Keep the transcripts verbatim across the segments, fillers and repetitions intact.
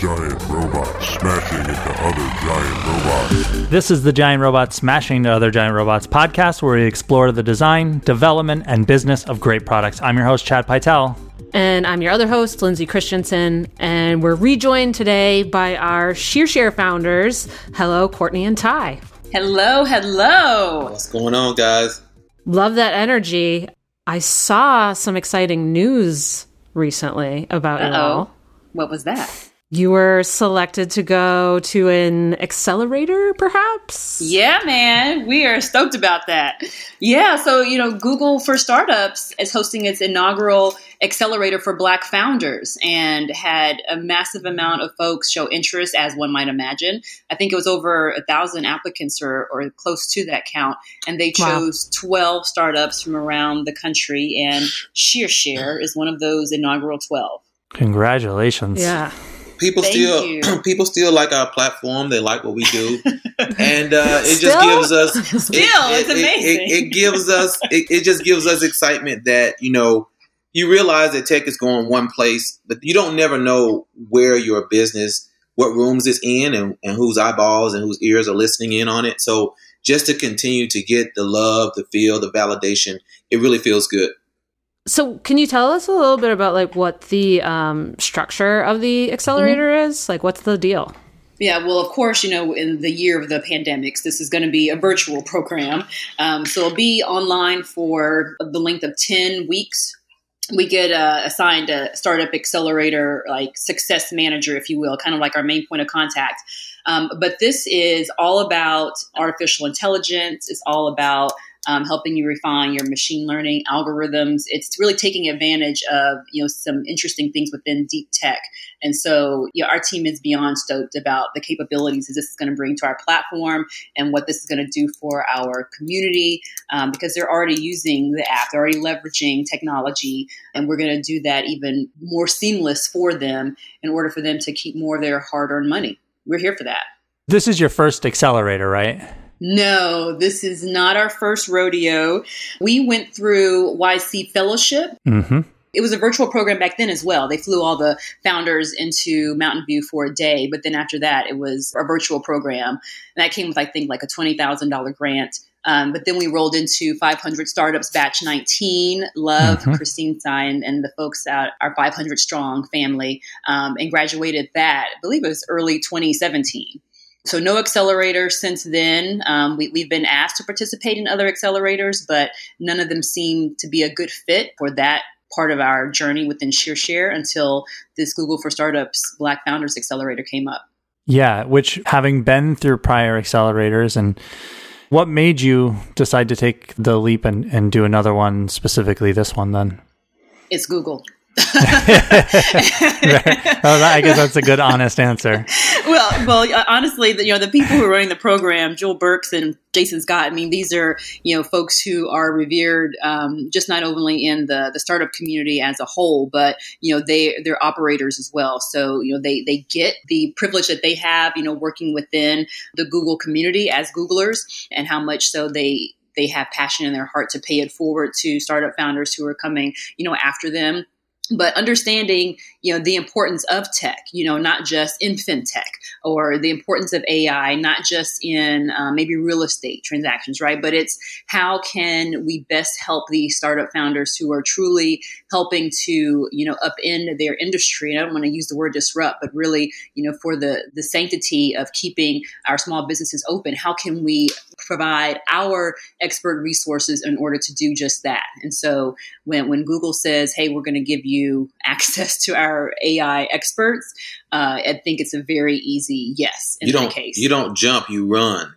Giant robots smashing into other giant robots. This is the Giant Robots Smashing into Other Giant Robots podcast, where we explore the design, development, and business of great products. I'm your host, Chad Pytel. And I'm your other host, Lindsay Christensen. And we're rejoined today by our ShearShare founders. Hello, Courtney and Ty. Hello, hello. What's going on, guys? Love that energy. I saw some exciting news recently about you all. What was that? You were selected to go to an accelerator, perhaps? Yeah, man. We are stoked about that. Yeah. So, you know, Google for Startups is hosting its inaugural accelerator for Black founders and had a massive amount of folks show interest, as one might imagine. I think it was over a thousand applicants or, or close to that count. And they chose wow. twelve startups from around the country. And ShearShare is one of those inaugural twelve. Congratulations. Yeah. People Thank still, you. people still like our platform. They like what we do, and uh, it still? just gives us. Still, it, it's it, amazing. It, it, it gives us. It, it just gives us excitement that, you know, you realize that tech is going one place, but you don't never know where your business, what rooms it's in, and, and whose eyeballs and whose ears are listening in on it. So just to continue to get the love, the feel, the validation, it really feels good. So can you tell us a little bit about like what the um, structure of the accelerator mm-hmm. is? Like, what's the deal? Yeah, well, of course, you know, in the year of the pandemics, this is going to be a virtual program. Um, so it'll be online for the length of ten weeks. We get uh, assigned a startup accelerator, like success manager, if you will, kind of like our main point of contact. Um, but this is all about artificial intelligence. It's all about Um, helping you refine your machine learning algorithms. It's really taking advantage of, you know, some interesting things within deep tech. And so, you know, our team is beyond stoked about the capabilities that this is going to bring to our platform and what this is going to do for our community, um, because they're already using the app. They're already leveraging technology, and we're going to do that even more seamless for them in order for them to keep more of their hard-earned money. We're here for that. This is your first accelerator, right? No, this is not our first rodeo. We went through Y C Fellowship. Mm-hmm. It was a virtual program back then as well. They flew all the founders into Mountain View for a day. But then after that, it was a virtual program. And that came with, I think, like a twenty thousand dollars grant. Um, but then we rolled into five hundred Startups Batch nineteen. Love mm-hmm. Christine Tsai and, and the folks out, our five hundred Strong family, um, and graduated that, I believe it was early twenty seventeen. So no accelerator since then. Um, we, we've been asked to participate in other accelerators, but none of them seem to be a good fit for that part of our journey within ShearShare until this Google for Startups Black Founders Accelerator came up. Yeah, which, having been through prior accelerators, and what made you decide to take the leap and, and do another one, specifically this one then? It's Google. Well, I guess that's a good, honest answer. Well, well, honestly, the, you know, the people who are running the program, Jewel Burks and Jason Scott, I mean, these are, you know, folks who are revered, um, just not only in the, the startup community as a whole, but, you know, they, they're operators as well. So, you know, they, they get the privilege that they have, you know, working within the Google community as Googlers, and how much so they, they have passion in their heart to pay it forward to startup founders who are coming, you know, after them. But understanding, you know, the importance of tech, you know, not just in fintech, or the importance of A I, not just in uh, maybe real estate transactions, right? But it's how can we best help these startup founders who are truly helping to, you know, upend their industry. And I don't want to use the word disrupt, but really, you know, for the, the sanctity of keeping our small businesses open, how can we provide our expert resources in order to do just that? And so when, when Google says, hey, we're going to give you You access to our A I experts, uh, I think it's a very easy yes in that case. You don't jump, you run.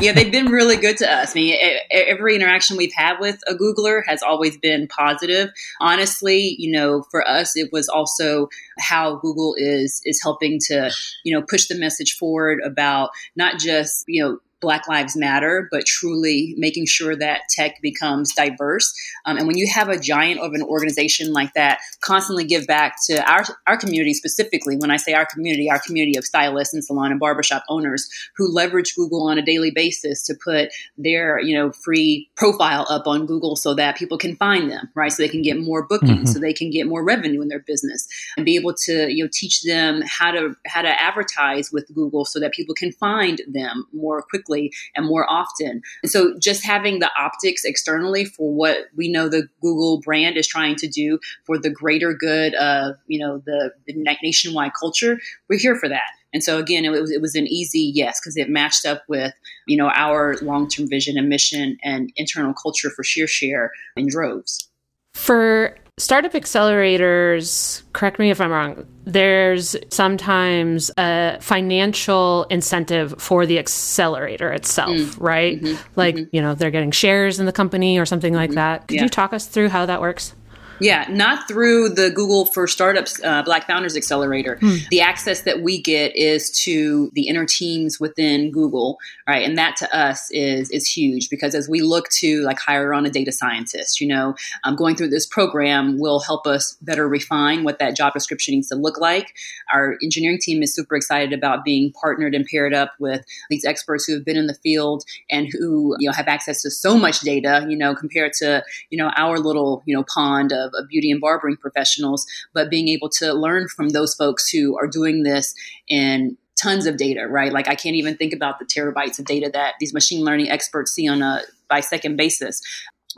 Yeah, they've been really good to us. I mean, every interaction we've had with a Googler has always been positive. Honestly, you know, for us, it was also how Google is is helping to, you know, push the message forward about not just, you know, Black Lives Matter, but truly making sure that tech becomes diverse. Um, and when you have a giant of an organization like that, constantly give back to our, our community specifically. When I say our community, our community of stylists and salon and barbershop owners who leverage Google on a daily basis to put their, you know, free profile up on Google so that people can find them, right? So they can get more bookings, mm-hmm. so they can get more revenue in their business and be able to, you know, teach them how to, how to advertise with Google so that people can find them more quickly and more often. And so just having the optics externally for what we know the Google brand is trying to do for the greater good of, you know, the, the nationwide culture, we're here for that. And so again, it was, it was an easy yes, because it matched up with, you know, our long-term vision and mission and internal culture for ShearShare in droves. For startup accelerators, correct me if I'm wrong, there's sometimes a financial incentive for the accelerator itself, mm. right? Mm-hmm. Like, mm-hmm. you know, they're getting shares in the company or something like mm-hmm. that. Could yeah. you talk us through how that works? Yeah, not through the Google for Startups uh, Black Founders Accelerator. Mm. The access that we get is to the inner teams within Google, right? And that to us is is huge because as we look to like hire on a data scientist, you know, um, going through this program will help us better refine what that job description needs to look like. Our engineering team is super excited about being partnered and paired up with these experts who have been in the field and who, you know, have access to so much data, you know, compared to, you know, our little, you know, pond of of beauty and barbering professionals, but being able to learn from those folks who are doing this in tons of data, right? Like I can't even think about the terabytes of data that these machine learning experts see on a by-second basis.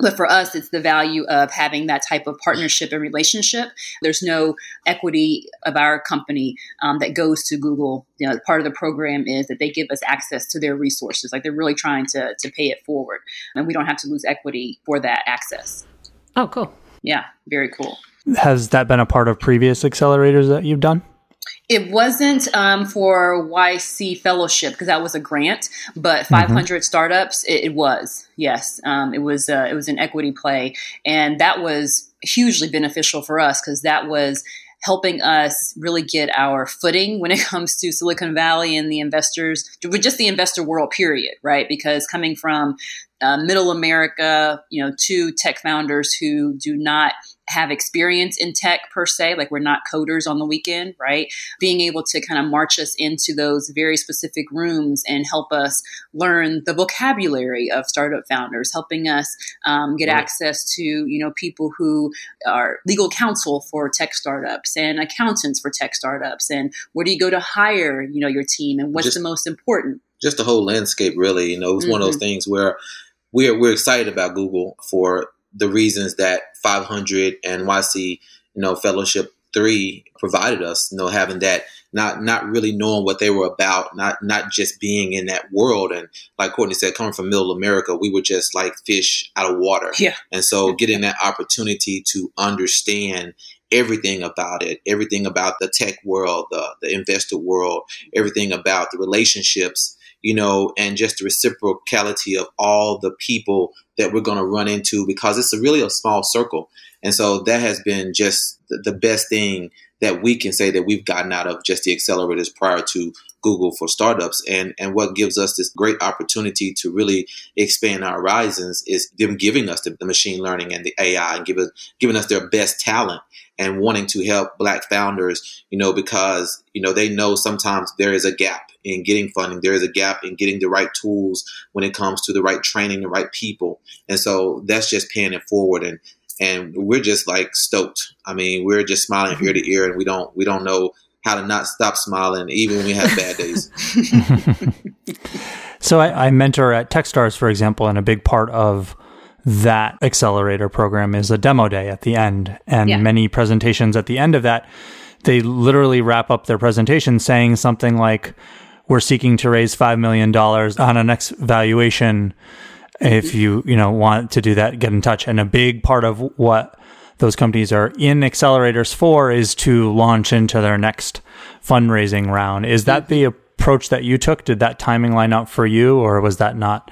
But for us, it's the value of having that type of partnership and relationship. There's no equity of our company um, that goes to Google. You know, part of the program is that they give us access to their resources. Like they're really trying to, to pay it forward, and we don't have to lose equity for that access. Oh, cool. Yeah, very cool. Has that been a part of previous accelerators that you've done? It wasn't um, for Y C Fellowship because that was a grant, but five hundred mm-hmm. Startups, it, it was. Yes, um, it was. Uh, it was an equity play, and that was hugely beneficial for us because that was helping us really get our footing when it comes to Silicon Valley and the investors, just the investor world period, right? Because coming from uh, middle America, you know, to tech founders who do not have experience in tech per se, like we're not coders on the weekend, right? Being able to kind of march us into those very specific rooms and help us learn the vocabulary of startup founders, helping us um, get right. access to, you know, people who are legal counsel for tech startups and accountants for tech startups. And where do you go to hire, you know, your team and what's just, the most important? Just the whole landscape, really. You know, it was mm-hmm. one of those things where we're, we're excited about Google for the reasons that five hundred and Y C, you know, Fellowship three provided us, you know, having that, not not really knowing what they were about, not not just being in that world. And like Courtney said, coming from middle America, we were just like fish out of water. Yeah. And so getting that opportunity to understand everything about it, everything about the tech world, the, the investor world, everything about the relationships, you know, and just the reciprocality of all the people that we're going to run into because it's a really a small circle. And so that has been just the best thing that we can say that we've gotten out of just the accelerators prior to Google for Startups. And, and what gives us this great opportunity to really expand our horizons is them giving us the, the machine learning and the A I and give us, giving us their best talent and wanting to help Black founders, you know, because, you know, they know sometimes there is a gap in getting funding. There is a gap in getting the right tools when it comes to the right training, the right people. And so that's just paying it forward. And, and we're just like stoked. I mean, we're just smiling ear to ear and we don't, we don't know how to not stop smiling even when we have bad days. So I, I mentor at Techstars, for example, and a big part of that accelerator program is a demo day at the end. And yeah. many presentations at the end of that, they literally wrap up their presentation saying something like, we're seeking to raise five million dollars on a next valuation. If you, you know, want to do that, get in touch. And a big part of what those companies are in accelerators for is to launch into their next fundraising round. Is that the approach that you took? Did that timing line up for you, or was that not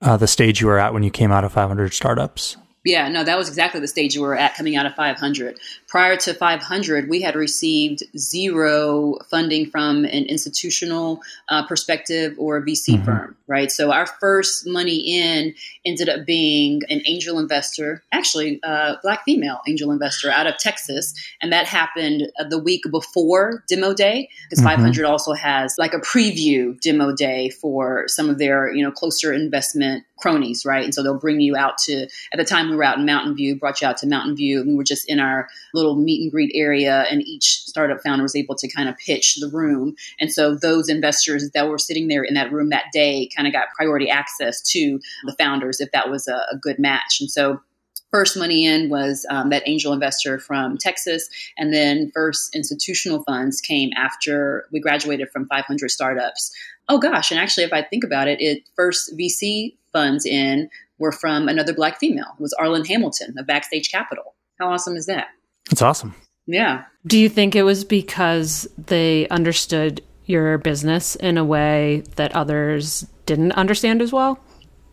uh, the stage you were at when you came out of five hundred Startups? Yeah, no, that was exactly the stage we were at coming out of five hundred. Prior to five hundred, we had received zero funding from an institutional uh, perspective or a V C mm-hmm. firm, right? So our first money in ended up being an angel investor, actually a uh, black female angel investor out of Texas. And that happened uh, the week before Demo Day, because mm-hmm. five hundred also has like a preview Demo Day for some of their, you know, closer investment cronies, right? And so they'll bring you out to, at the time we were out in Mountain View, brought you out to Mountain View. And we were just in our little meet and greet area, and each startup founder was able to kind of pitch the room. And so those investors that were sitting there in that room that day kind of got priority access to the founders if that was a, a good match. And so first money in was um, that angel investor from Texas. And then first institutional funds came after we graduated from five hundred Startups. Oh gosh. And actually, if I think about it, it first V C funds in were from another black female. It was Arlen Hamilton of Backstage Capital. How awesome is that? That's awesome. Yeah. Do you think it was because they understood your business in a way that others didn't understand as well?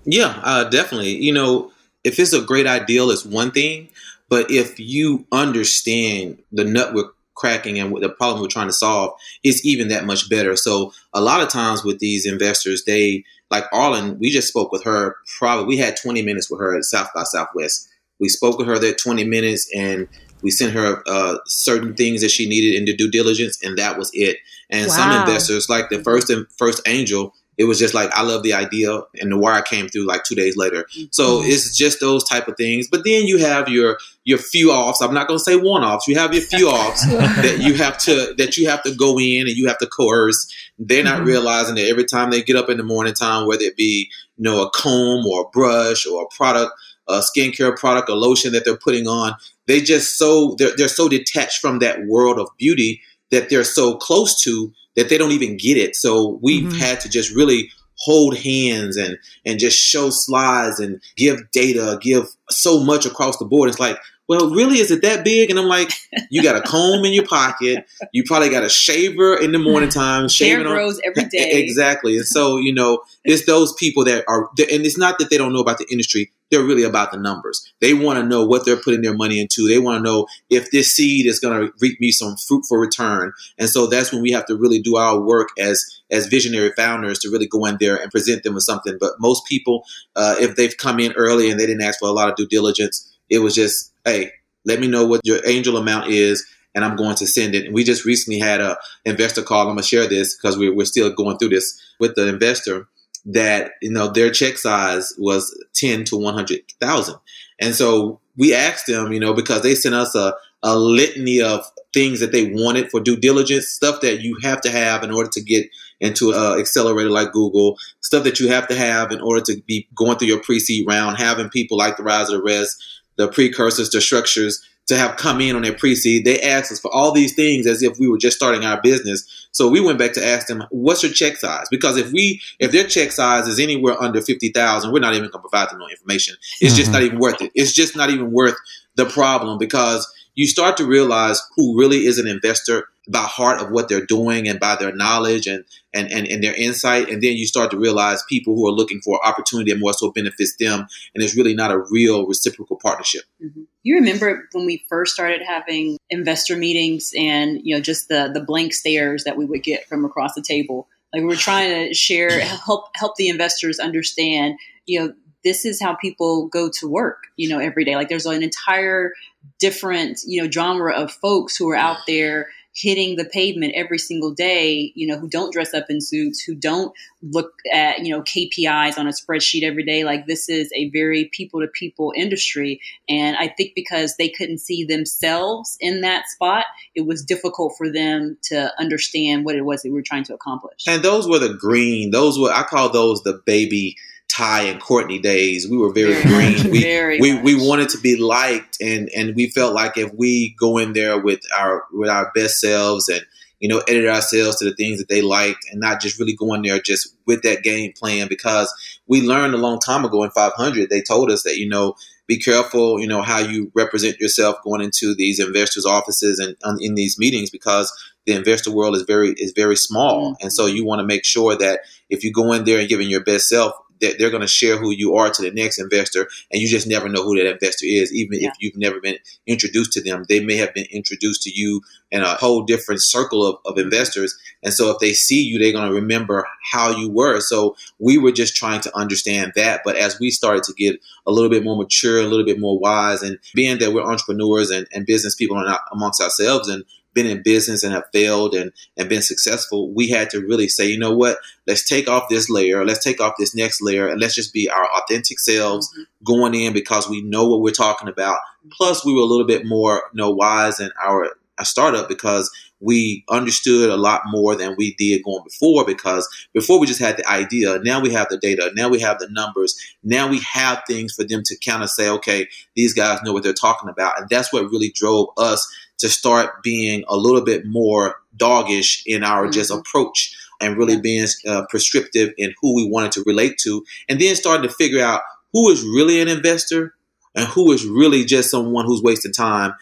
Yeah, uh, definitely. You know, if it's a great ideal, it's one thing. But if you understand the nut we're cracking and the problem we're trying to solve, it's even that much better. So a lot of times with these investors, they, like Arlen, we just spoke with her. Probably we had twenty minutes with her at South by Southwest. We spoke with her there twenty minutes, and we sent her uh, certain things that she needed into due diligence, and that was it. And wow. Some investors, like the first first angel, it was just like, I love the idea, and the wire came through like two days later. Mm-hmm. So it's just those type of things. But then you have your your few offs. I'm not going to say one offs. You have your few offs that you have to that you have to go in and you have to coerce. They're not mm-hmm. realizing that every time they get up in the morning time, whether it be, you know, a comb or a brush or a product, a skincare product, a lotion that they're putting on, they just so they're, they're so detached from that world of beauty that they're so close to that they don't even get it. So we've mm-hmm. had to just really hold hands and, and just show slides and give data, give so much across the board. It's like, well, really, is it that big? And I'm like, you got a comb in your pocket. You probably got a shaver in the morning time. Shaving hair grows on every day. Exactly. And so, you know, it's those people that are, and it's not that they don't know about the industry. They're really about the numbers. They want to know what they're putting their money into. They want to know if this seed is going to reap me some fruitful return. And so that's when we have to really do our work as, as visionary founders to really go in there and present them with something. But most people, uh, if they've come in early and they didn't ask for a lot of due diligence, it was just, hey, let me know what your angel amount is, and I'm going to send it. And we just recently had a investor call. I'm going to share this because we're, we're still going through this with the investor that, you know, their check size was ten to one hundred thousand. And so we asked them, you know, because they sent us a, a litany of things that they wanted for due diligence, stuff that you have to have in order to get into an accelerator like Google, stuff that you have to have in order to be going through your pre-seed round, having people like the Rise of the Rest, the Precursors, the Structures, to have come in on their pre-seed. They asked us for all these things as if we were just starting our business. So we went back to ask them, what's your check size? Because if we, if their check size is anywhere under fifty thousand, we're not even going to provide them no information. It's mm-hmm. just not even worth it. It's just not even worth the problem, because you start to realize who really is an investor by heart of what they're doing and by their knowledge and, and, and, and their insight. And then you start to realize people who are looking for opportunity and more so benefits them. And it's really not a real reciprocal partnership. Mm-hmm. You remember when we first started having investor meetings and, you know, just the, the blank stares that we would get from across the table. Like we were trying to share, help, help the investors understand, you know, this is how people go to work, you know, every day. Like there's an entire different, you know, genre of folks who are out there hitting the pavement every single day, you know, who don't dress up in suits, who don't look at, you know, K P Is on a spreadsheet every day. Like this is a very people to people industry. And I think because they couldn't see themselves in that spot, it was difficult for them to understand what it was that we were trying to accomplish. And those were the green, those were, I call those the baby Ty and Courtney days. We were very, very green. We very we, we wanted to be liked, and, and we felt like if we go in there with our with our best selves and, you know, edit ourselves to the things that they liked and not just really go in there just with that game plan, because we learned a long time ago in five hundred, they told us that, you know, be careful, you know, how you represent yourself going into these investors' offices and um, in these meetings, because the investor world is very is very small. Mm-hmm. And so you want to make sure that if you go in there and giving your best self, they're going to share who you are to the next investor, and you just never know who that investor is. Even yeah. if you've never been introduced to them, they may have been introduced to you in a whole different circle of, of investors. And so if they see you, they're going to remember how you were. So we were just trying to understand that. But as we started to get a little bit more mature, a little bit more wise, and being that we're entrepreneurs and, and business people and not amongst ourselves and been in business and have failed and, and been successful, we had to really say, you know what, let's take off this layer, let's take off this next layer, and let's just be our authentic selves mm-hmm. going in because we know what we're talking about. Plus, we were a little bit more, you know, wise in our, our startup because we understood a lot more than we did going before, because before we just had the idea. Now we have the data. Now we have the numbers. Now we have things for them to kind of say, okay, these guys know what they're talking about. And that's what really drove us to start being a little bit more doggish in our mm-hmm. just approach and really being uh, prescriptive in who we wanted to relate to. And then starting to figure out who is really an investor and who is really just someone who's wasting time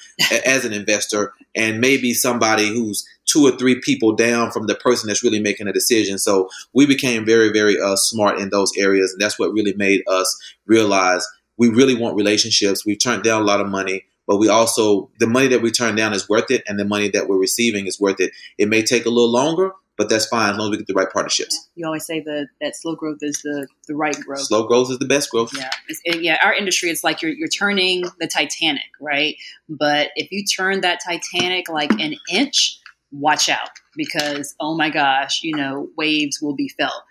as an investor, and maybe somebody who's two or three people down from the person that's really making a decision. So we became very, very uh, smart in those areas. And that's what really made us realize we really want relationships. We've turned down a lot of money, but we also, the money that we turn down is worth it, and the money that we're receiving is worth it. It may take a little longer, but that's fine as long as we get the right partnerships. Yeah. You always say the, that slow growth is the, the right growth. Slow growth is the best growth. Yeah, it, yeah. Our industry, it's like you're you're turning the Titanic, right? But if you turn that Titanic like an inch, watch out, because, oh my gosh, you know, waves will be felt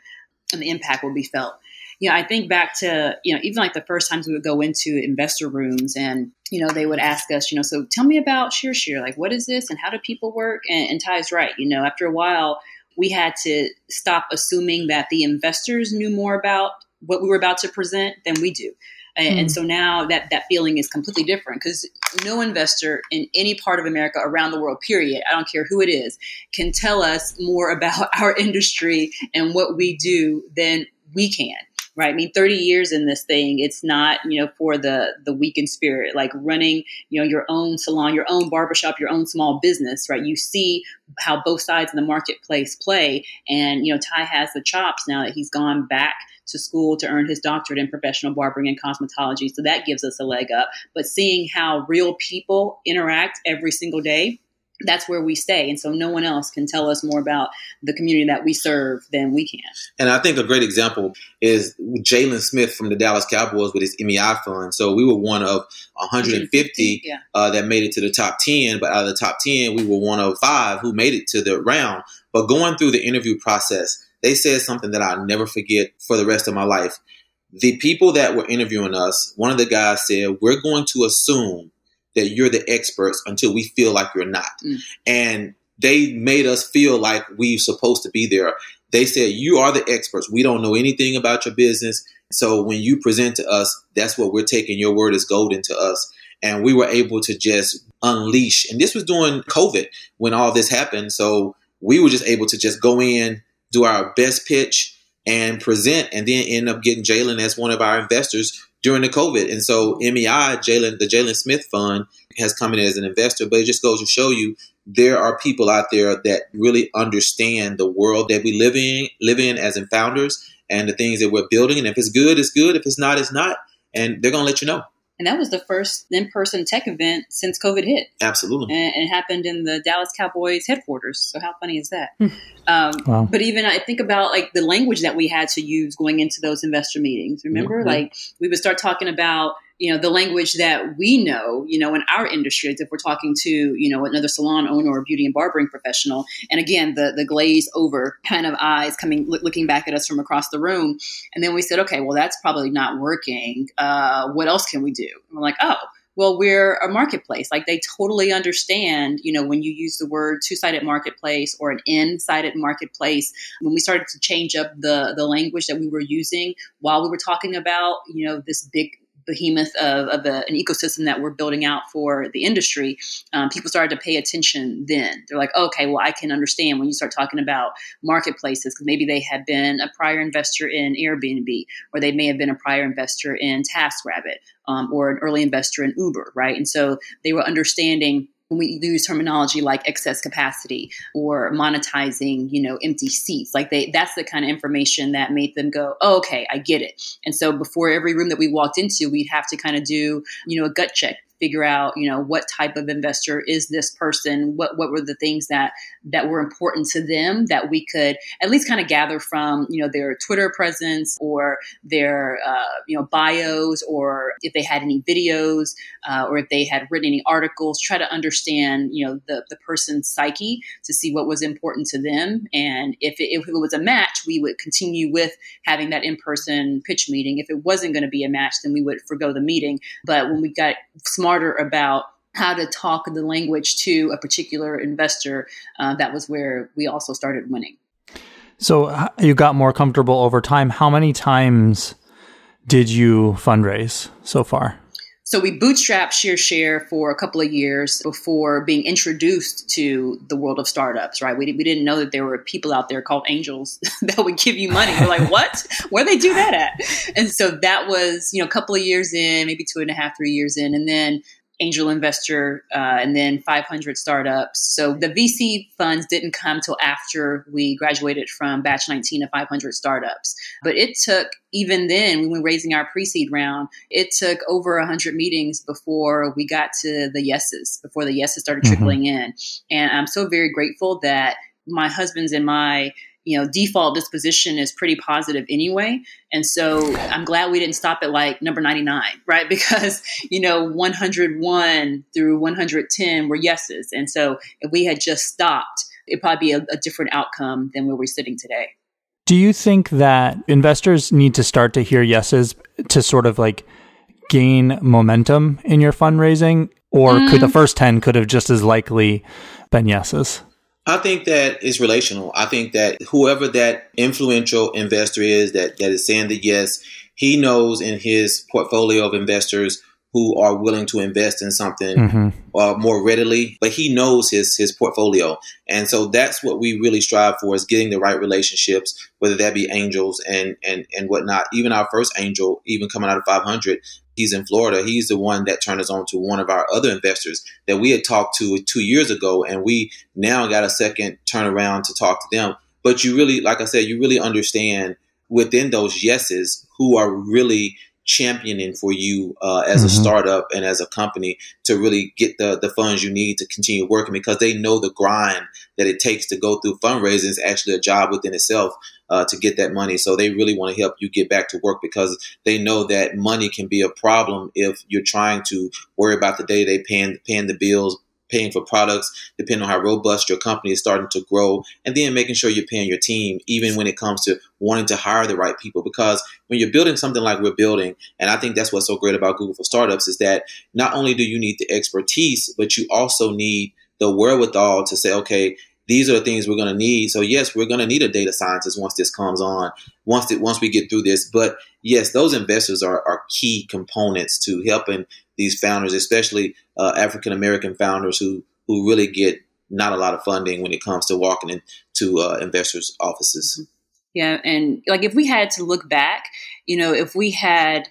and the impact will be felt. Yeah, you know, I think back to, you know, even like the first times we would go into investor rooms and, you know, they would ask us, you know, so tell me about ShearShare. Like, what is this and how do people work? And, and Ty's right. You know, after a while, we had to stop assuming that the investors knew more about what we were about to present than we do. And, mm-hmm. and so now that that feeling is completely different, because no investor in any part of America, around the world, period, I don't care who it is, can tell us more about our industry and what we do than we can. Right. I mean, thirty years in this thing, it's not, you know, for the, the weak in spirit, like running, you know, your own salon, your own barbershop, your own small business. Right. You see how both sides of the marketplace play. And, you know, Ty has the chops now that he's gone back to school to earn his doctorate in professional barbering and cosmetology. So that gives us a leg up. But seeing how real people interact every single day, that's where we stay. And so no one else can tell us more about the community that we serve than we can. And I think a great example is Jaylen Smith from the Dallas Cowboys with his M E I fund. So we were one of one hundred fifty yeah. uh, that made it to the top ten. But out of the top ten, we were one of five who made it to the round. But going through the interview process, they said something that I'll never forget for the rest of my life. The people that were interviewing us, one of the guys said, we're going to assume that you're the experts until we feel like you're not. Mm. And they made us feel like we're supposed to be there. They said, you are the experts. We don't know anything about your business. So when you present to us, that's what we're taking. Your word is golden to us. And we were able to just unleash. And this was during COVID when all this happened. So we were just able to just go in, do our best pitch and present, and then end up getting Jaylen as one of our investors during the COVID. And so M E I, Jaylen, the Jaylen Smith Fund has come in as an investor, but it just goes to show you there are people out there that really understand the world that we live in, live in as in founders and the things that we're building. And if it's good, it's good. If it's not, it's not. And they're going to let you know. And that was the first in-person tech event since COVID hit. Absolutely. And it happened in the Dallas Cowboys headquarters. So how funny is that? um, wow. But even I think about like the language that we had to use going into those investor meetings. Remember, mm-hmm. like we would start talking about, you know, the language that we know, you know, in our industry, if we're talking to, you know, another salon owner or beauty and barbering professional. And again, the the glazed over kind of eyes coming, lo- looking back at us from across the room. And then we said, okay, well, that's probably not working. Uh, what else can we do? And we're like, oh, well, we're a marketplace. Like they totally understand, you know, when you use the word two-sided marketplace or an N-sided marketplace, when we started to change up the the language that we were using while we were talking about, you know, this big behemoth of, of a, an ecosystem that we're building out for the industry, um, people started to pay attention then. They're like, okay, well, I can understand when you start talking about marketplaces, because maybe they had been a prior investor in Airbnb, or they may have been a prior investor in TaskRabbit, um, or an early investor in Uber, right? And so they were understanding when we use terminology like excess capacity or monetizing, you know, empty seats, like they, that's the kind of information that made them go, oh, okay, I get it. And so before every room that we walked into, we'd have to kind of do, you know, a gut check, figure out, you know, what type of investor is this person? What what were the things that that were important to them that we could at least kind of gather from, you know, their Twitter presence or their, uh, you know, bios, or if they had any videos uh, or if they had written any articles, try to understand, you know, the, the person's psyche to see what was important to them. And if it, if it was a match, we would continue with having that in-person pitch meeting. If it wasn't going to be a match, then we would forgo the meeting. But when we got small smarter about how to talk the language to a particular investor, uh, that was where we also started winning. So you got more comfortable over time. How many times did you fundraise so far? So we bootstrapped ShearShare for a couple of years before being introduced to the world of startups, right? We, we didn't know that there were people out there called angels that would give you money. We're like, what? Where'd they do that at? And so that was, you know, a couple of years in, maybe two and a half, three years in, and then angel investor, uh, and then five hundred startups. So the V C funds didn't come till after we graduated from batch nineteen of five hundred startups. But it took, even then, when we were raising our pre-seed round, it took over one hundred meetings before we got to the yeses, before the yeses started mm-hmm. trickling in. And I'm so very grateful that my husband's and my, you know, default disposition is pretty positive anyway. And so I'm glad we didn't stop at like number ninety-nine, right? Because, you know, one hundred one through one hundred ten were yeses. And so if we had just stopped, it'd probably be a, a different outcome than where we're sitting today. Do you think that investors need to start to hear yeses to sort of like gain momentum in your fundraising? Or mm. could the first ten could have just as likely been yeses? I think that it's relational. I think that whoever that influential investor is that, that is saying the yes, he knows in his portfolio of investors who are willing to invest in something mm-hmm. uh, more readily, but he knows his his portfolio. And so that's what we really strive for, is getting the right relationships, whether that be angels and, and, and whatnot. Even our first angel, even coming out of five hundred, he's in Florida. He's the one that turned us on to one of our other investors that we had talked to two years ago. And we now got a second turnaround to talk to them. But you really, like I said, you really understand within those yeses who are really championing for you uh, as mm-hmm. a startup and as a company to really get the, the funds you need to continue working, because they know the grind that it takes to go through fundraising is actually a job within itself uh, to get that money. So they really want to help you get back to work, because they know that money can be a problem if you're trying to worry about the day-to-day paying, paying the bills, paying for products, depending on how robust your company is starting to grow, and then making sure you're paying your team, even when it comes to wanting to hire the right people. Because when you're building something like we're building, and I think that's what's so great about Google for Startups, is that not only do you need the expertise, but you also need the wherewithal to say, okay, these are the things we're going to need. So yes, we're going to need a data scientist once this comes on, once it, once we get through this. But yes, those investors are, are key components to helping these founders, especially uh, African-American founders who, who really get not a lot of funding when it comes to walking into uh, investors' offices. Yeah. And like, if we had to look back, you know, if we had,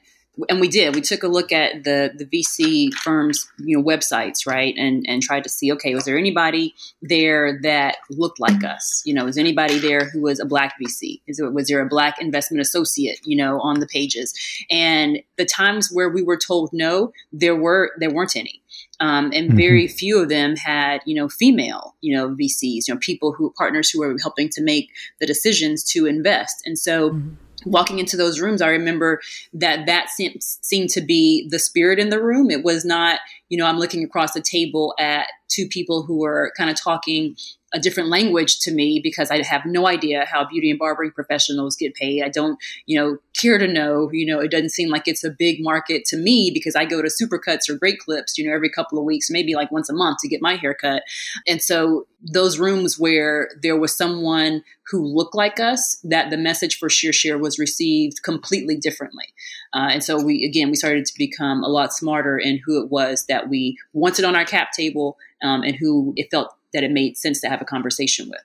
and we did, we took a look at the, the V C firms, you know, websites, right. And, and tried to see, okay, was there anybody there that looked like us? You know, is anybody there who was a Black V C? Is there, was there a Black investment associate, you know, on the pages? And the times where we were told no, there were, there weren't any. Um, and very few of them had, you know, female, you know, V Cs, you know, people who partners who were helping to make the decisions to invest. And so mm-hmm. walking into those rooms, I remember that that se- seemed to be the spirit in the room. It was not, you know, I'm looking across the table at two people who are kind of talking a different language to me, because I have no idea how beauty and barbering professionals get paid. I don't, you know, care to know, you know, it doesn't seem like it's a big market to me, because I go to Supercuts or Great Clips, you know, every couple of weeks, maybe like once a month to get my hair cut. And so those rooms where there was someone who looked like us, that the message for ShearShare was received completely differently. Uh, and so we, again, we started to become a lot smarter in who it was that we wanted on our cap table, um, and who it felt that it made sense to have a conversation with.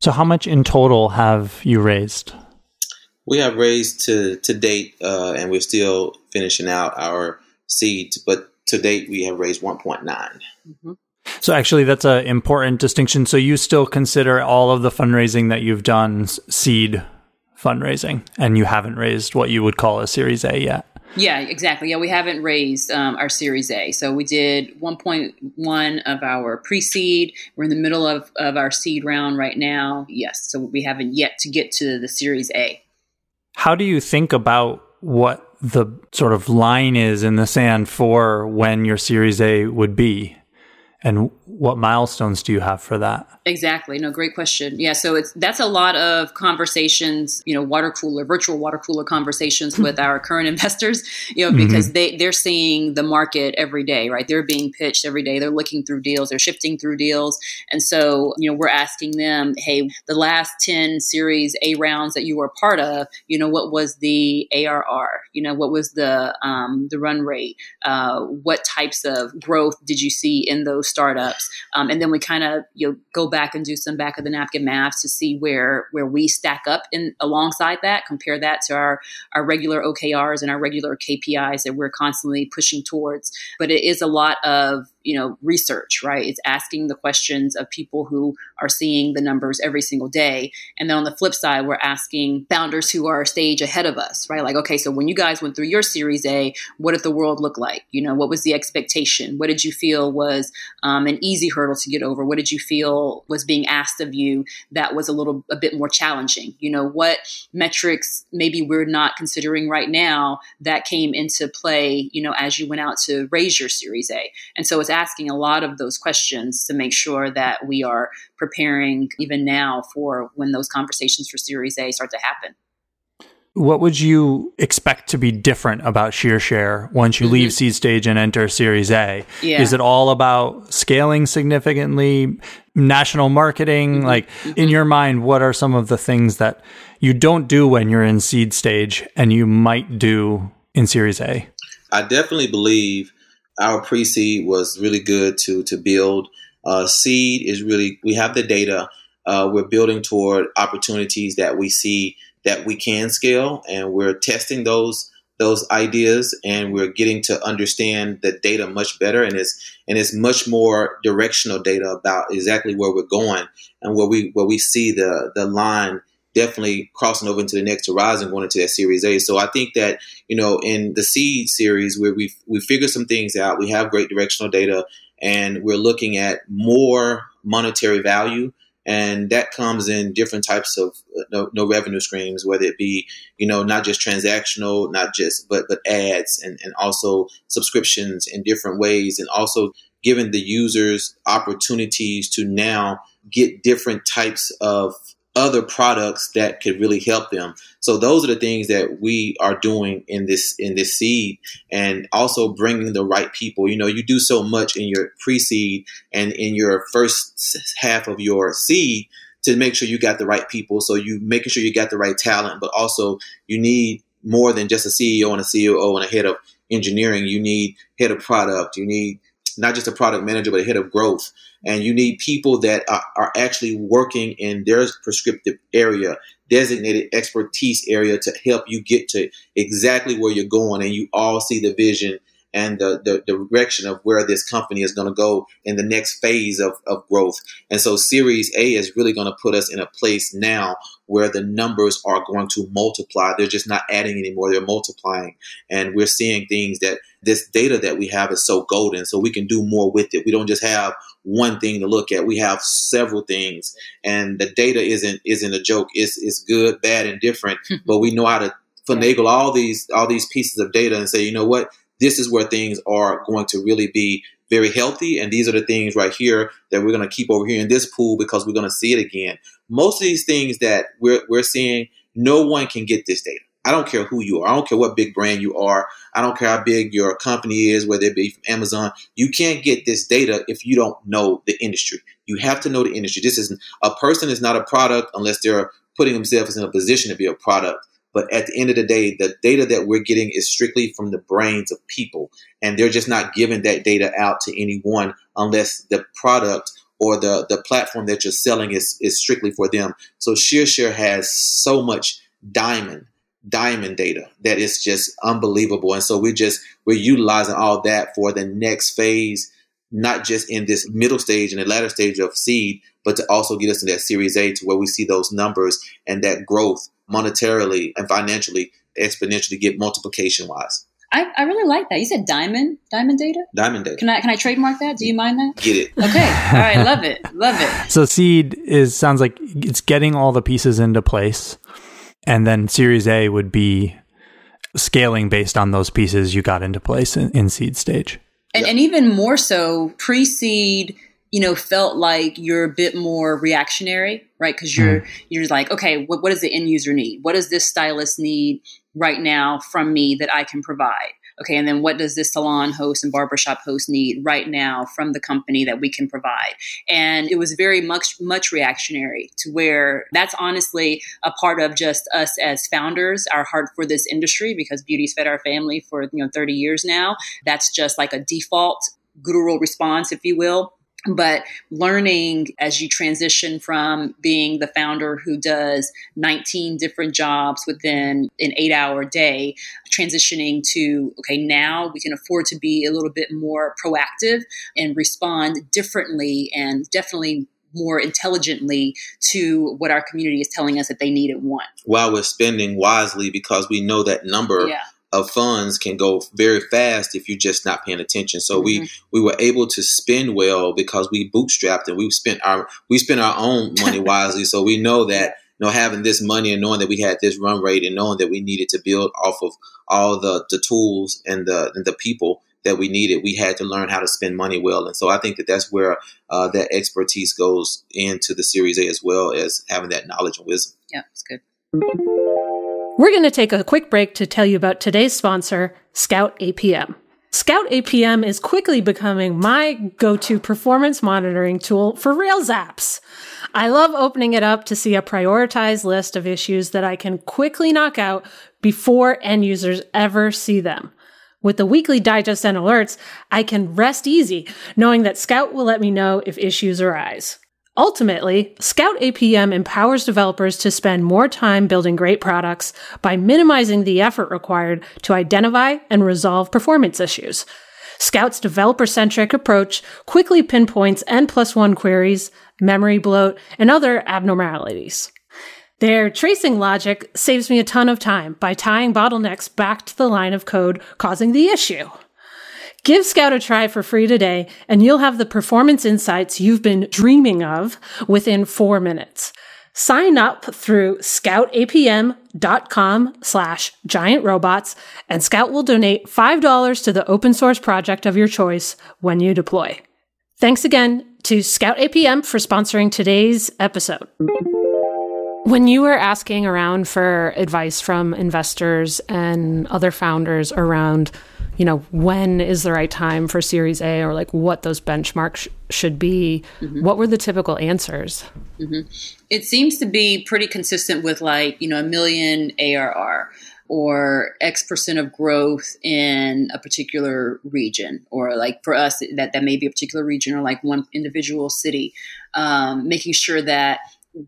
So how much in total have you raised? We have raised to, to date, uh, and we're still finishing out our seeds, but to date we have raised one point nine. Mm-hmm. So actually, that's an important distinction. So you still consider all of the fundraising that you've done seed fundraising, and you haven't raised what you would call a Series A yet. Yeah, exactly. Yeah, we haven't raised um, our Series A. So we did one point one of our pre-seed. We're in the middle of, of our seed round right now. Yes, so we haven't yet to get to the Series A. How do you think about what the sort of line is in the sand for when your Series A would be? And what milestones do you have for that? Exactly. No, great question. Yeah. So it's, that's a lot of conversations, you know, water cooler, virtual water cooler conversations with our current investors, you know, because mm-hmm. they, they're seeing the market every day, right? They're being pitched every day. They're looking through deals. They're shifting through deals. And so, you know, we're asking them, hey, the last ten Series A rounds that you were part of, you know, what was the A R R? You know, what was the, um, the run rate? Uh, what types of growth did you see in those startups? Um, and then we kind of, you know, go back and do some back of the napkin math to see where, where we stack up in alongside that, compare that to our, our regular O K Rs and our regular K P Is that we're constantly pushing towards. But it is a lot of, you know, research, right? It's asking the questions of people who are seeing the numbers every single day. And then on the flip side, we're asking founders who are a stage ahead of us, right? Like, okay, so when you guys went through your Series A, what did the world look like? You know, what was the expectation? What did you feel was um, an easy hurdle to get over? What did you feel was being asked of you that was a little, a bit more challenging? You know, what metrics maybe we're not considering right now that came into play, you know, as you went out to raise your Series A? And so it's asking a lot of those questions to make sure that we are preparing even now for when those conversations for Series A start to happen. What would you expect to be different about ShearShare once you mm-hmm. leave seed stage and enter Series A? Yeah. Is it all about scaling significantly, national marketing? Mm-hmm. Like mm-hmm. in your mind, what are some of the things that you don't do when you're in seed stage and you might do in Series A? I definitely believe our pre-seed was really good to to build. Uh, seed is really, we have the data. Uh, we're building toward opportunities that we see that we can scale, and we're testing those those ideas, and we're getting to understand the data much better, and it's and it's much more directional data about exactly where we're going and where we where we see the the line definitely crossing over into the next horizon, going into that Series A. So I think that, you know, in the seed series where we we figure some things out, we have great directional data, and we're looking at more monetary value. And that comes in different types of no, no revenue streams, whether it be, you know, not just transactional, not just but but ads and, and also subscriptions in different ways, and also giving the users opportunities to now get different types of other products that could really help them. So those are the things that we are doing in this in this seed, and also bringing the right people. You know, you do so much in your pre-seed and in your first half of your seed to make sure you got the right people. So you making sure you got the right talent, but also you need more than just a C E O and a C O O and a head of engineering. You need head of product. You need not just a product manager, but a head of growth. And you need people that are, are actually working in their prescriptive area, designated expertise area, to help you get to exactly where you're going. And you all see the vision and the, the, the direction of where this company is going to go in the next phase of, of growth. And so Series A is really going to put us in a place now where the numbers are going to multiply. They're just not adding anymore. They're multiplying. And we're seeing things that this data that we have is so golden. So we can do more with it. We don't just have one thing to look at. We have several things. And the data isn't isn't a joke. It's, it's good, bad, and different. But we know how to finagle all these all these pieces of data and say, you know what? This is where things are going to really be very healthy. And these are the things right here that we're going to keep over here in this pool because we're going to see it again. Most of these things that we're we're seeing, no one can get this data. I don't care who you are. I don't care what big brand you are. I don't care how big your company is, whether it be from Amazon. You can't get this data if you don't know the industry. You have to know the industry. This is a person is not a product unless they're putting themselves in a position to be a product. But at the end of the day, the data that we're getting is strictly from the brains of people. And they're just not giving that data out to anyone unless the product or the, the platform that you're selling is, is strictly for them. So ShearShare has so much diamond, diamond data that is just unbelievable. And so we're just, we're utilizing all that for the next phase. not just in this middle stage and the latter stage of seed, but to also get us in that Series A to where we see those numbers and that growth monetarily and financially exponentially get multiplication wise. I, I really like that. You said diamond, diamond data? Diamond data. Can I can I trademark that? Do you mind that? Get it. Okay. All right. Love it. Love it. So seed is sounds like it's getting all the pieces into place. And then Series A would be scaling based on those pieces you got into place in, in seed stage. And, yeah. and even more so, pre-seed, you know, felt like you're a bit more reactionary, right? Because you're mm. you're like, okay, what, what does the end user need? What does this stylist need right now from me that I can provide? Okay, and then what does this salon host and barbershop host need right now from the company that we can provide? And it was very much, much reactionary to where that's honestly a part of just us as founders, our heart for this industry, because beauty's fed our family for, you know, thirty years now. That's just like a default guttural response, if you will. But learning as you transition from being the founder who does nineteen different jobs within an eight hour day, transitioning to, okay, now we can afford to be a little bit more proactive and respond differently and definitely more intelligently to what our community is telling us that they need and want. While we're spending wisely, because we know that number yeah. of funds can go very fast if you're just not paying attention. So mm-hmm. we, we were able to spend well because we bootstrapped and we spent our, we spent our own money wisely. So we know that, you know, having this money and knowing that we had this run rate and knowing that we needed to build off of all the, the tools and the, and the people that we needed, we had to learn how to spend money well. And so I think that that's where uh, that expertise goes into the Series A, as well as having that knowledge and wisdom. Yeah, that's good. We're going to take a quick break to tell you about today's sponsor, Scout A P M. Scout A P M is quickly becoming my go-to performance monitoring tool for Rails apps. I love opening it up to see a prioritized list of issues that I can quickly knock out before end users ever see them. With the weekly digest and alerts, I can rest easy knowing that Scout will let me know if issues arise. Ultimately, Scout A P M empowers developers to spend more time building great products by minimizing the effort required to identify and resolve performance issues. Scout's developer-centric approach quickly pinpoints N plus one queries, memory bloat, and other abnormalities. Their tracing logic saves me a ton of time by tying bottlenecks back to the line of code causing the issue. Give Scout a try for free today, and you'll have the performance insights you've been dreaming of within four minutes. Sign up through scoutapm.com slash giantrobots, and Scout will donate five dollars to the open source project of your choice when you deploy. Thanks again to Scout A P M for sponsoring today's episode. When you were asking around for advice from investors and other founders around, you know, when is the right time for Series A, or like what those benchmarks sh- should be, mm-hmm. what were the typical answers? Mm-hmm. It seems to be pretty consistent with like, you know, a million A R R or X percent of growth in a particular region, or like for us, that, that may be a particular region or like one individual city, um, making sure that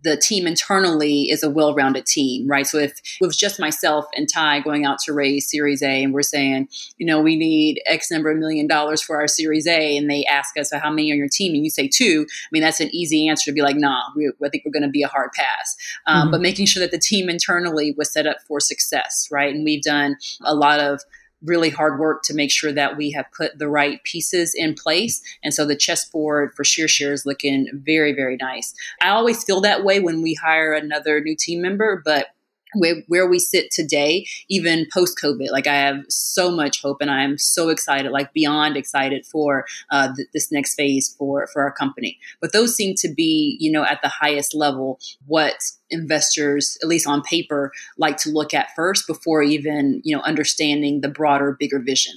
the team internally is a well-rounded team, right? So if it was just myself and Ty going out to raise Series A and we're saying, you know, we need X number of million dollars for our Series A, and they ask us, well, how many on your team? And you say two. I mean, that's an easy answer to be like, nah, we, I think we're going to be a hard pass. Um, mm-hmm. But making sure that the team internally was set up for success, right? And we've done a lot of really hard work to make sure that we have put the right pieces in place. And so the chessboard for ShearShare is looking very, very nice. I always feel that way when we hire another new team member, but where, where we sit today, even post-COVID, like I have so much hope and I'm so excited, like beyond excited for uh, th- this next phase for, for our company. But those seem to be, you know, at the highest level, what investors, at least on paper, like to look at first before even, you know, understanding the broader, bigger vision.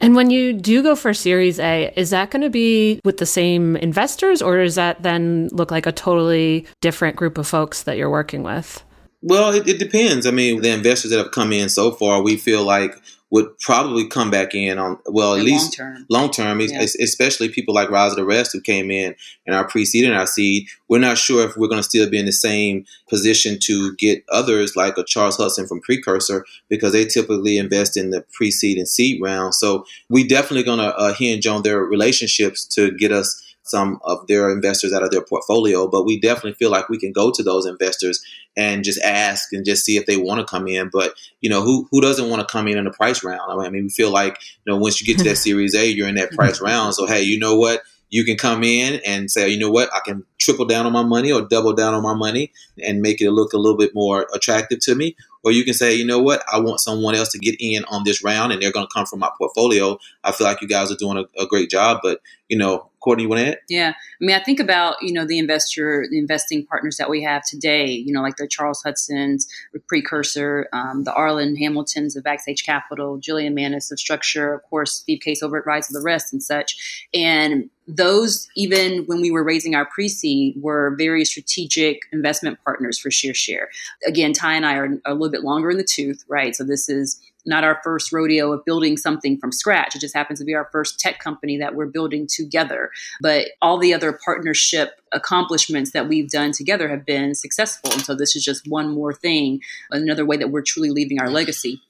And when you do go for Series A, is that going to be with the same investors, or does that then look like a totally different group of folks that you're working with? Well, it, it depends. I mean, the investors that have come in so far, we feel like would probably come back in on, well, at and least long-term, long-term yeah. especially people like Rise of the Rest who came in and our pre-seed and our seed. We're not sure if we're going to still be in the same position to get others like a Charles Hudson from Precursor, because they typically invest in the pre-seed and seed round. So we definitely going to uh, hinge on their relationships to get us some of their investors out of their portfolio, but we definitely feel like we can go to those investors and just ask and just see if they want to come in. But, you know, who who doesn't want to come in in the price round? I mean, we feel like, you know, once you get to that Series A, you're in that price round. So, hey, you know what? You can come in and say, you know what? I can triple down on my money or double down on my money and make it look a little bit more attractive to me. Or you can say, you know what? I want someone else to get in on this round and they're going to come from my portfolio. I feel like you guys are doing a, a great job, but, you know, Courtney, you want to add? Yeah. I mean, I think about, you know, the investor, the investing partners that we have today, you know, like the Charles Hudson's, the Precursor, um, the Arlen Hamilton's of Backstage Capital, Jillian Manis of Structure, of course, Steve Case over at Rise of the Rest and such. And those, even when we were raising our pre-seed, were very strategic investment partners for ShearShare. Again, Ty and I are, are a little bit longer in the tooth, right? So this is not our first rodeo of building something from scratch. It just happens to be our first tech company that we're building together. But all the other partnership accomplishments that we've done together have been successful. And so this is just one more thing, another way that we're truly leaving our legacy.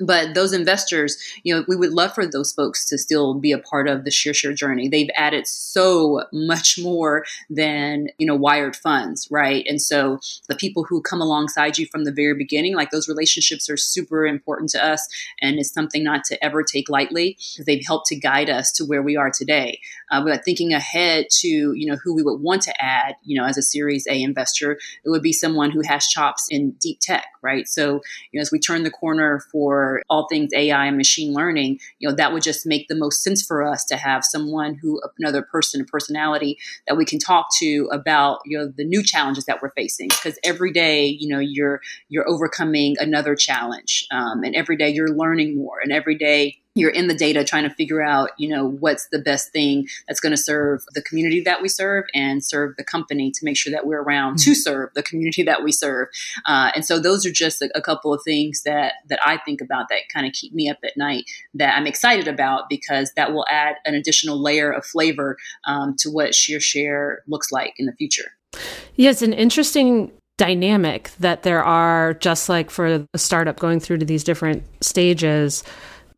But those investors, you know, we would love for those folks to still be a part of the ShearShare journey. They've added so much more than, you know, wired funds, right? And so the people who come alongside you from the very beginning, like those relationships are super important to us, and it's something not to ever take lightly. They've helped to guide us to where we are today. Uh, but thinking ahead to, you know, who we would want to add, you know, as a Series A investor, it would be someone who has chops in deep tech, right? So, you know, as we turn the corner for all things A I and machine learning, you know, that would just make the most sense for us to have someone who, another person, a personality that we can talk to about, you know, the new challenges that we're facing. Because every day, you know, you're, you're overcoming another challenge. Um, and every day you're learning more, and every day you're in the data trying to figure out, you know, what's the best thing that's going to serve the community that we serve and serve the company to make sure that we're around mm-hmm. to serve the community that we serve. Uh, and so those are just a, a couple of things that, that I think about that kind of keep me up at night, that I'm excited about, because that will add an additional layer of flavor um, to what ShearShare looks like in the future. Yeah, it's an interesting dynamic that there are, just like for a startup going through to these different stages,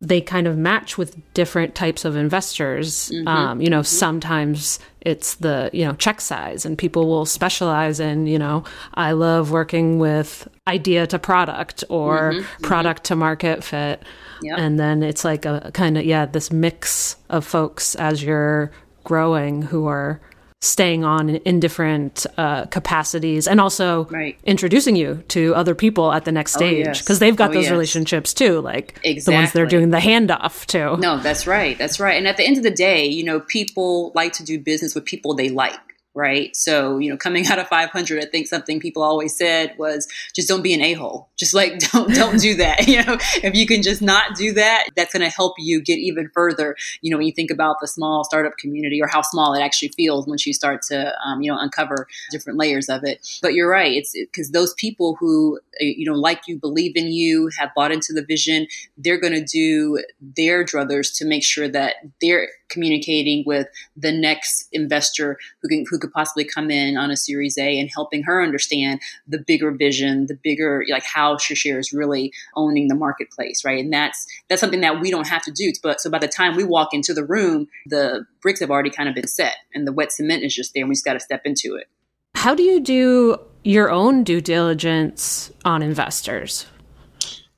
they kind of match with different types of investors. Mm-hmm. Um, you know, mm-hmm. sometimes it's the, you know, check size, and people will specialize in, you know, I love working with idea to product or mm-hmm. product mm-hmm. to market fit. Yep. And then it's like a, a kind of, yeah, this mix of folks as you're growing who are staying on in different uh, capacities, and also right. introducing you to other people at the next stage, because oh, yes. they've got oh, those yes. relationships too, like exactly. the ones they're doing the handoff to. No, that's right. That's right. And at the end of the day, you know, people like to do business with people they like. Right. So, you know, coming out of five hundred, I think something people always said was just don't be an a-hole. Just like, don't, don't do that. You know, if you can just not do that, that's going to help you get even further. You know, when you think about the small startup community, or how small it actually feels once you start to, um, you know, uncover different layers of it. But you're right. It's because those people who, you know, like you, believe in you, have bought into the vision, they're going to do their druthers to make sure that they're communicating with the next investor who can, who could possibly come in on a Series A, and helping her understand the bigger vision, the bigger, like how ShearShare is really owning the marketplace, right? And that's that's something that we don't have to do. But so by the time we walk into the room, the bricks have already kind of been set, and the wet cement is just there, and we just got to step into it. How do you do your own due diligence on investors?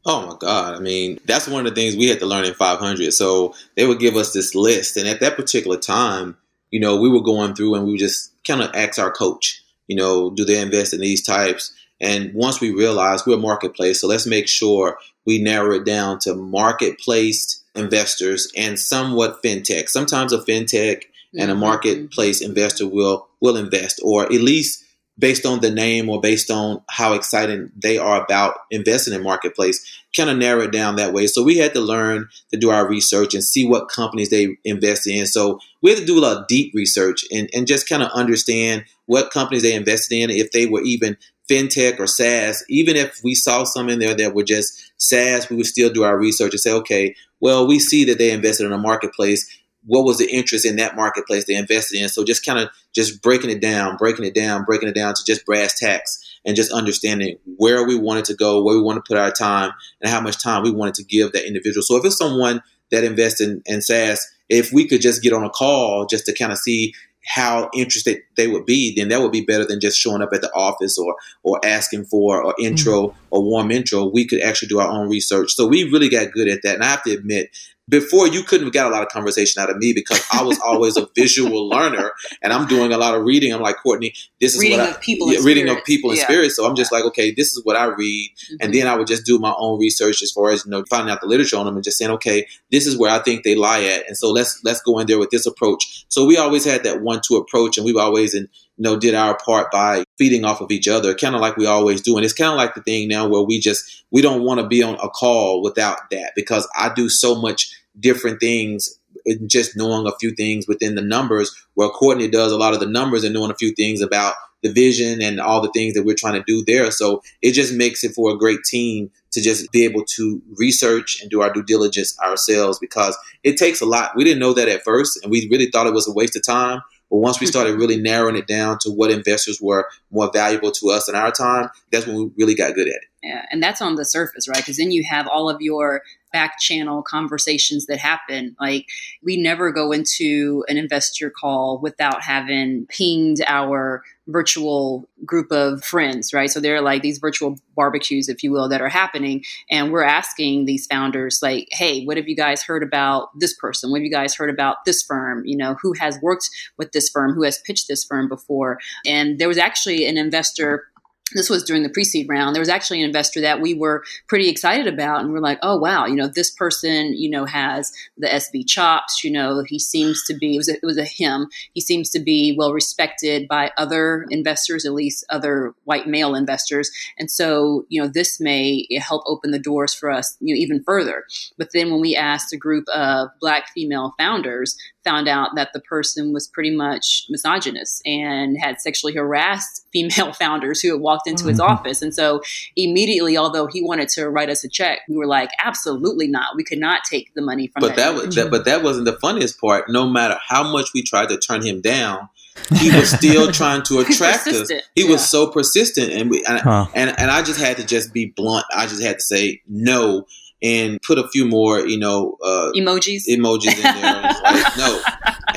Oh my God. I mean, that's one of the things we had to learn in five hundred. So they would give us this list. And at that particular time, you know, we were going through and we would just kind of ask our coach, you know, do they invest in these types? And once we realized we're a marketplace, so let's make sure we narrow it down to marketplace investors and somewhat fintech. Sometimes a fintech mm-hmm. and a marketplace investor will, will invest, or at least based on the name or based on how excited they are about investing in marketplace, kind of narrow it down that way. So we had to learn to do our research and see what companies they invest in. So we had to do a lot of deep research and, and just kind of understand what companies they invested in, if they were even fintech or SaaS. Even if we saw some in there that were just SaaS, we would still do our research and say, okay, well, we see that they invested in a marketplace. What was the interest in that marketplace they invested in? So just kind of just breaking it down, breaking it down, breaking it down to just brass tacks and just understanding where we wanted to go, where we want to put our time, and how much time we wanted to give that individual. So if it's someone that invests in, in SaaS, if we could just get on a call just to kind of see how interested they would be, then that would be better than just showing up at the office or or asking for an intro mm-hmm. or warm intro. We could actually do our own research. So we really got good at that. And I have to admit, before, you couldn't have got a lot of conversation out of me because I was always a visual learner, and I'm doing a lot of reading. I'm like, Courtney, this is reading what I, of people yeah, reading of people and yeah. spirits. So I'm just like, okay, this is what I read. Mm-hmm. And then I would just do my own research as far as, you know, finding out the literature on them and just saying, okay, this is where I think they lie at. And so let's, let's go in there with this approach. So we always had that one, two approach, and we've always, in, you know, did our part by feeding off of each other, kind of like we always do. And it's kind of like the thing now where we just, we don't want to be on a call without that, because I do so much different things, just knowing a few things within the numbers, where Courtney does a lot of the numbers and knowing a few things about the vision and all the things that we're trying to do there. So it just makes it for a great team to just be able to research and do our due diligence ourselves, because it takes a lot. We didn't know that at first, and we really thought it was a waste of time. But once we started really narrowing it down to what investors were more valuable to us in our time, that's when we really got good at it. Yeah, and that's on the surface, right? Because then you have all of your back channel conversations that happen. Like, we never go into an investor call without having pinged our virtual group of friends, right? So there are like these virtual barbecues, if you will, that are happening. And we're asking these founders, like, hey, what have you guys heard about this person? What have you guys heard about this firm? You know, who has worked with this firm? Who has pitched this firm before? And there was actually an investor, this was during the pre-seed round, there was actually an investor that we were pretty excited about. And we're like, oh, wow, you know, this person, you know, has the S B chops, you know, he seems to be, it was a, it was a him. He seems to be well respected by other investors, at least other white male investors. And so, you know, this may help open the doors for us, you know, even further. But then when we asked a group of Black female founders, found out that the person was pretty much misogynist and had sexually harassed female founders who had walked into mm-hmm. his office. And so immediately, although he wanted to write us a check, we were like, absolutely not. We could not take the money from but that. that, was, that but that wasn't the funniest part. No matter how much we tried to turn him down, he was still trying to attract us. He yeah. was so persistent. And, we, and, huh. and, and I just had to just be blunt. I just had to say no. And put a few more, you know, uh, emojis, emojis in there. And like, no,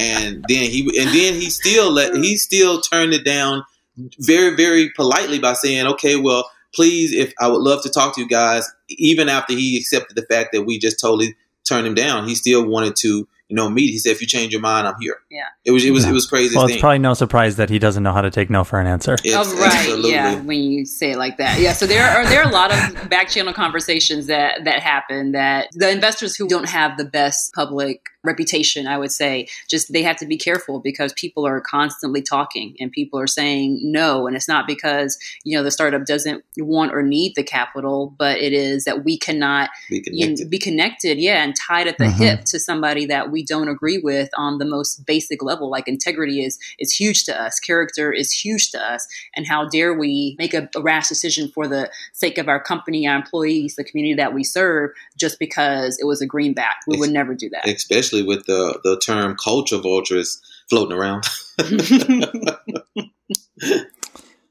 and then he, and then he still let, he still turned it down very, very politely by saying, okay, well, please, if I would love to talk to you guys, even after he accepted the fact that we just totally turned him down, he still wanted to, you know, meet. He said, if you change your mind, I'm here. Yeah, it was, it was, yeah. it was crazy. Well, it's thing. Probably no surprise that he doesn't know how to take no for an answer. It's, oh, right. Absolutely. Yeah, when you say it like that. Yeah. So there are there are a lot of back channel conversations that that happen, that the investors who don't have the best public reputation, I would say, just they have to be careful, because people are constantly talking and people are saying no, and it's not because, you know, the startup doesn't want or need the capital, but it is that we cannot be connected, you know, be connected yeah, and tied at the mm-hmm. hip to somebody that we. we don't agree with on the most basic level. Like, integrity is is huge to us. Character is huge to us. And how dare we make a, a rash decision for the sake of our company, our employees, the community that we serve, just because it was a greenback. We would never do that. Especially with the, the term culture vultures floating around.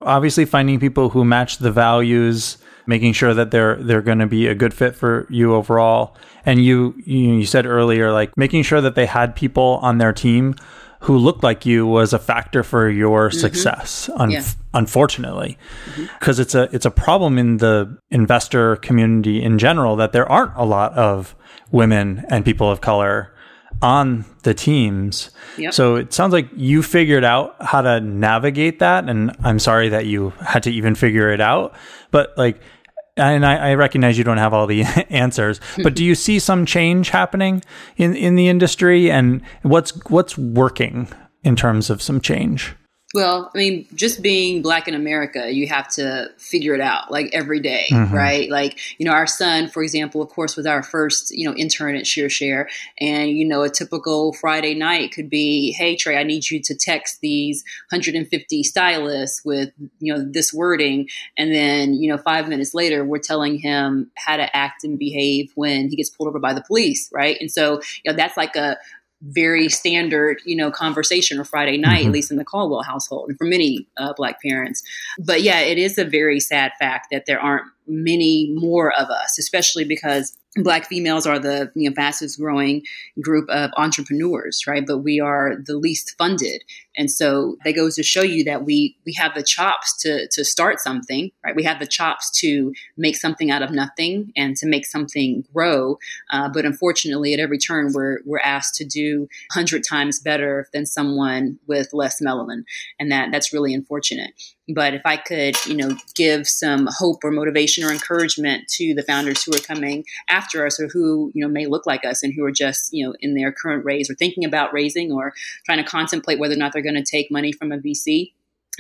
Obviously, finding people who match the values, making sure that they're they're going to be a good fit for you overall. And you, you you said earlier, like, making sure that they had people on their team who looked like you was a factor for your mm-hmm. success, un- yeah. unfortunately. Because mm-hmm. it's a it's a problem in the investor community in general that there aren't a lot of women and people of color on the teams. Yep. So it sounds like you figured out how to navigate that. And I'm sorry that you had to even figure it out. But like, and I, I recognize you don't have all the answers, but do you see some change happening in, in the industry, and what's, what's working in terms of some change? Well, I mean, just being Black in America, you have to figure it out like every day, mm-hmm. right? Like, you know, our son, for example, of course, was our first, you know, intern at ShearShare. And, you know, a typical Friday night could be, hey, Trey, I need you to text these one hundred fifty stylists with, you know, this wording. And then, you know, five minutes later, we're telling him how to act and behave when he gets pulled over by the police, right? And so, you know, that's like a very standard, you know, conversation or Friday night, mm-hmm. at least in the Caldwell household and for many uh, Black parents. But yeah, it is a very sad fact that there aren't many more of us, especially because Black females are the you know, fastest growing group of entrepreneurs, right? But we are the least funded. And so that goes to show you that we we have the chops to to start something, right? We have the chops to make something out of nothing and to make something grow. Uh, but unfortunately, at every turn, we're we're asked to do one hundred times better than someone with less melanin. And that that's really unfortunate. But if I could, you know, give some hope or motivation or encouragement to the founders who are coming after us or who, you know, may look like us and who are just, you know, in their current raise or thinking about raising or trying to contemplate whether or not they're going to take money from a V C.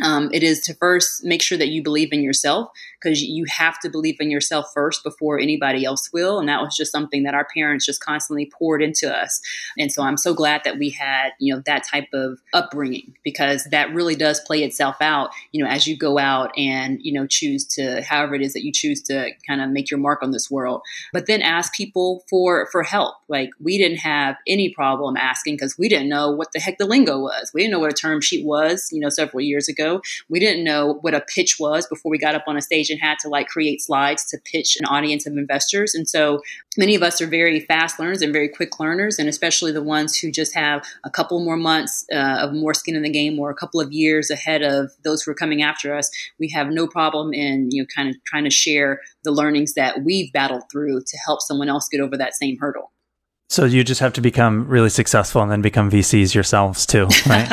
Um, it is to first make sure that you believe in yourself, because you have to believe in yourself first before anybody else will. And that was just something that our parents just constantly poured into us. And so I'm so glad that we had, you know, that type of upbringing, because that really does play itself out, you know, as you go out and, you know, choose to, however it is that you choose to kind of make your mark on this world, but then ask people for, for help. Like, we didn't have any problem asking, because we didn't know what the heck the lingo was. We didn't know what a term sheet was, you know, several years ago. We didn't know what a pitch was before we got up on a stage and had to like create slides to pitch an audience of investors. And so many of us are very fast learners and very quick learners, and especially the ones who just have a couple more months uh, of more skin in the game or a couple of years ahead of those who are coming after us. We have no problem in, you know, kind of trying to share the learnings that we've battled through to help someone else get over that same hurdle. So you just have to become really successful and then become V Cs yourselves too, right?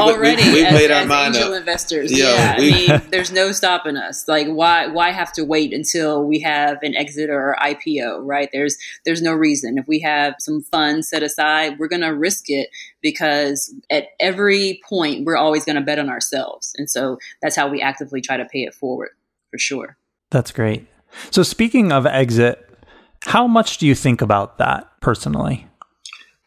Already, we, we, as, made our as mind angel up. Investors. Yo, yeah, we, I mean, there's no stopping us. Like, why why have to wait until we have an exit or I P O, right? There's there's no reason. If we have some funds set aside, we're going to risk it, because at every point, we're always going to bet on ourselves. And so that's how we actively try to pay it forward, for sure. That's great. So speaking of exit, how much do you think about that personally?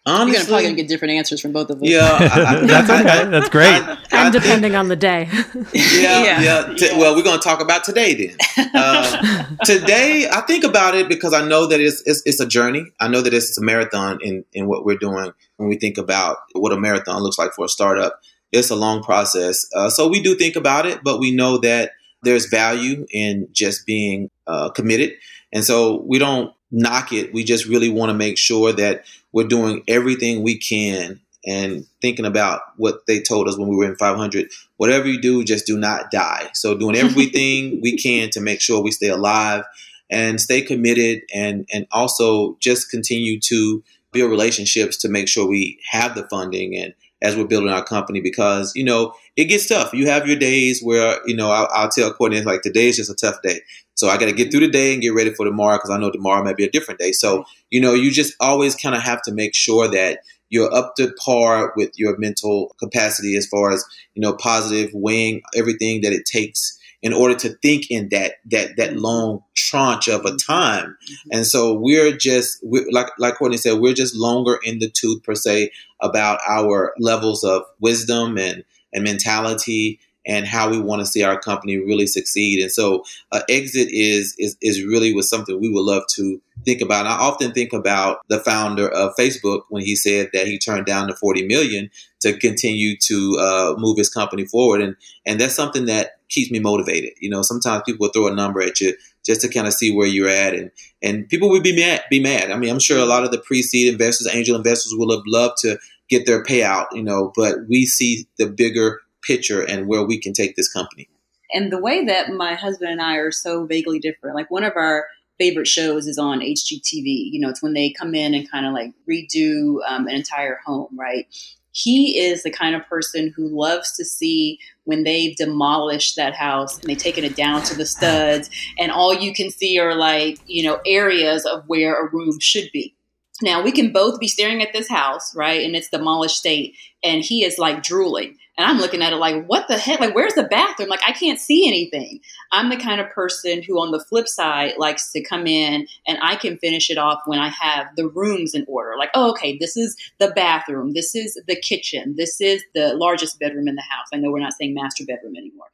Honestly, you're gonna probably gonna get different answers from both of us. Yeah, I, I, that's okay. I, that's great. I, I, and depending I, on the day. Yeah, yeah. yeah. T- well, we're gonna talk about today then. Uh, today, I think about it because I know that it's it's, it's a journey. I know that it's, it's a marathon in, in what we're doing. When we think about what a marathon looks like for a startup, it's a long process. Uh, so we do think about it, but we know that there's value in just being uh, committed, and so we don't knock it. We just really want to make sure that we're doing everything we can and thinking about what they told us when we were in five hundred. Whatever you do, just do not die. So doing everything we can to make sure we stay alive and stay committed, and, and also just continue to build relationships to make sure we have the funding and as we're building our company, because, you know, it gets tough. You have your days where, you know, I'll, I'll tell coordinators, like, today is just a tough day. So I got to get through the day and get ready for tomorrow, because I know tomorrow might be a different day. So, you know, you just always kind of have to make sure that you're up to par with your mental capacity as far as, you know, positive, weighing everything that it takes in order to think in that that that long tranche of a time. Mm-hmm. And so we're just, we're, like like Courtney said, we're just longer in the tooth, per se, about our levels of wisdom and, and mentality and how we want to see our company really succeed. And so uh, exit is, is is really was something we would love to think about. And I often think about the founder of Facebook when he said that he turned down the forty million dollars to continue to uh, move his company forward. And and that's something that keeps me motivated. You know, sometimes people will throw a number at you just to kind of see where you're at. And, and people would be mad, be mad. I mean, I'm sure a lot of the pre-seed investors, angel investors, will have loved to get their payout, you know, but we see the bigger picture and where we can take this company. And the way that my husband and I are so vaguely different, like, one of our favorite shows is on H G T V. You know, it's when they come in and kind of like redo um, an entire home, right? He is the kind of person who loves to see when they've demolished that house and they've taken it down to the studs, and all you can see are, like, you know, areas of where a room should be. Now, we can both be staring at this house, right, in its demolished state, and he is like drooling And I'm looking at it like, what the heck? Like, where's the bathroom? Like, I can't see anything. I'm the kind of person who on the flip side likes to come in and I can finish it off when I have the rooms in order. Like, oh, okay, this is the bathroom. This is the kitchen. This is the largest bedroom in the house. I know we're not saying master bedroom anymore.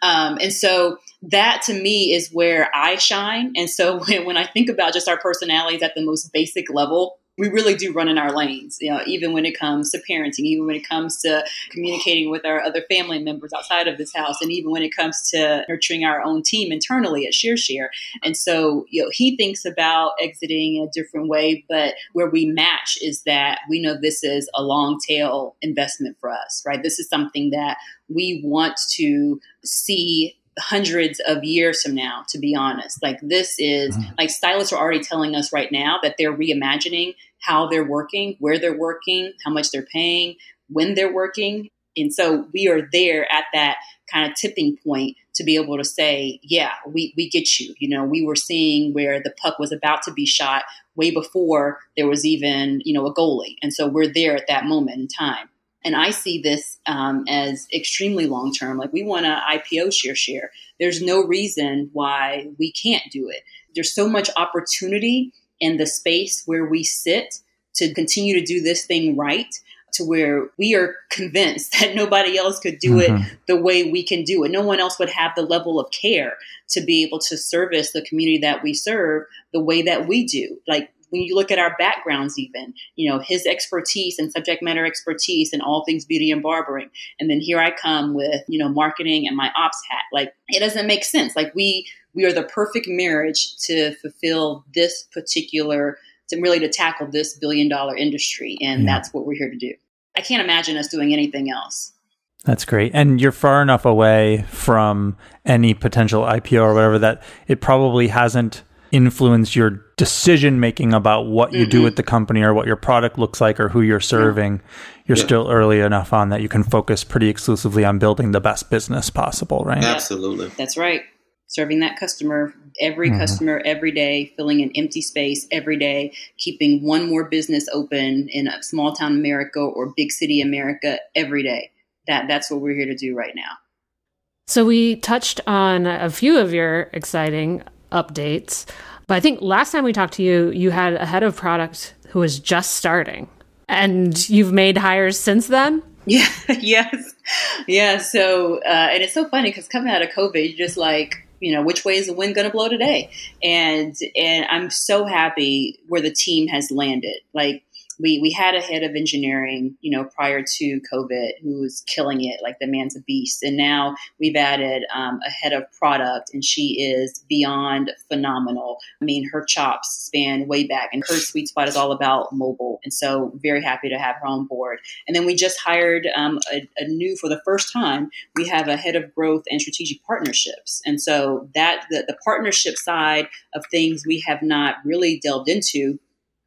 Um, and so that to me is where I shine. And so when, when I think about just our personalities at the most basic level, we really do run in our lanes, you know, even when it comes to parenting, even when it comes to communicating with our other family members outside of this house, and even when it comes to nurturing our own team internally at ShearShare. And so, you know, he thinks about exiting a different way, but where we match is that we know this is a long tail investment for us, right? This is something that we want to see hundreds of years from now, to be honest. Like this is like stylists are already telling us right now that they're reimagining how they're working, where they're working, how much they're paying, when they're working. And so we are there at that kind of tipping point to be able to say, yeah, we, we get you. You know, we were seeing where the puck was about to be shot way before there was even, you know, a goalie. And so we're there at that moment in time. And I see this um, as extremely long-term. Like we want to I P O ShearShare. There's no reason why we can't do it. There's so much opportunity in the space where we sit to continue to do this thing right, to where we are convinced that nobody else could do mm-hmm. it the way we can do it. No one else would have the level of care to be able to service the community that we serve the way that we do. Like, when you look at our backgrounds, even, you know, his expertise and subject matter expertise in all things beauty and barbering. And then here I come with, you know, marketing and my ops hat. Like, it doesn't make sense. Like we, we are the perfect marriage to fulfill this particular, to really to tackle this billion dollar industry. And yeah. that's what we're here to do. I can't imagine us doing anything else. That's great. And you're far enough away from any potential I P O or whatever that it probably hasn't influence your decision-making about what you mm-hmm. do with the company or what your product looks like or who you're serving. Yeah. You're yeah. still early enough on that you can focus pretty exclusively on building the best business possible, right? Yeah. Absolutely. That's right. Serving that customer, every mm-hmm. customer, every day, filling an empty space every day, keeping one more business open in a small town America or big city America every day. That That's what we're here to do right now. So we touched on a few of your exciting updates. But I think last time we talked to you, you had a head of product who was just starting, and you've made hires since then. Yeah. Yes. Yeah. So, uh, and it's so funny because coming out of COVID, you're just like, you know, which way is the wind going to blow today? And, and I'm so happy where the team has landed. Like, We we had a head of engineering, you know, prior to COVID who was killing it. Like, the man's a beast. And now we've added um, a head of product, and she is beyond phenomenal. I mean, her chops span way back, and her sweet spot is all about mobile. And so very happy to have her on board. And then we just hired um, a, a new, for the first time, we have a head of growth and strategic partnerships. And so that the, the partnership side of things we have not really delved into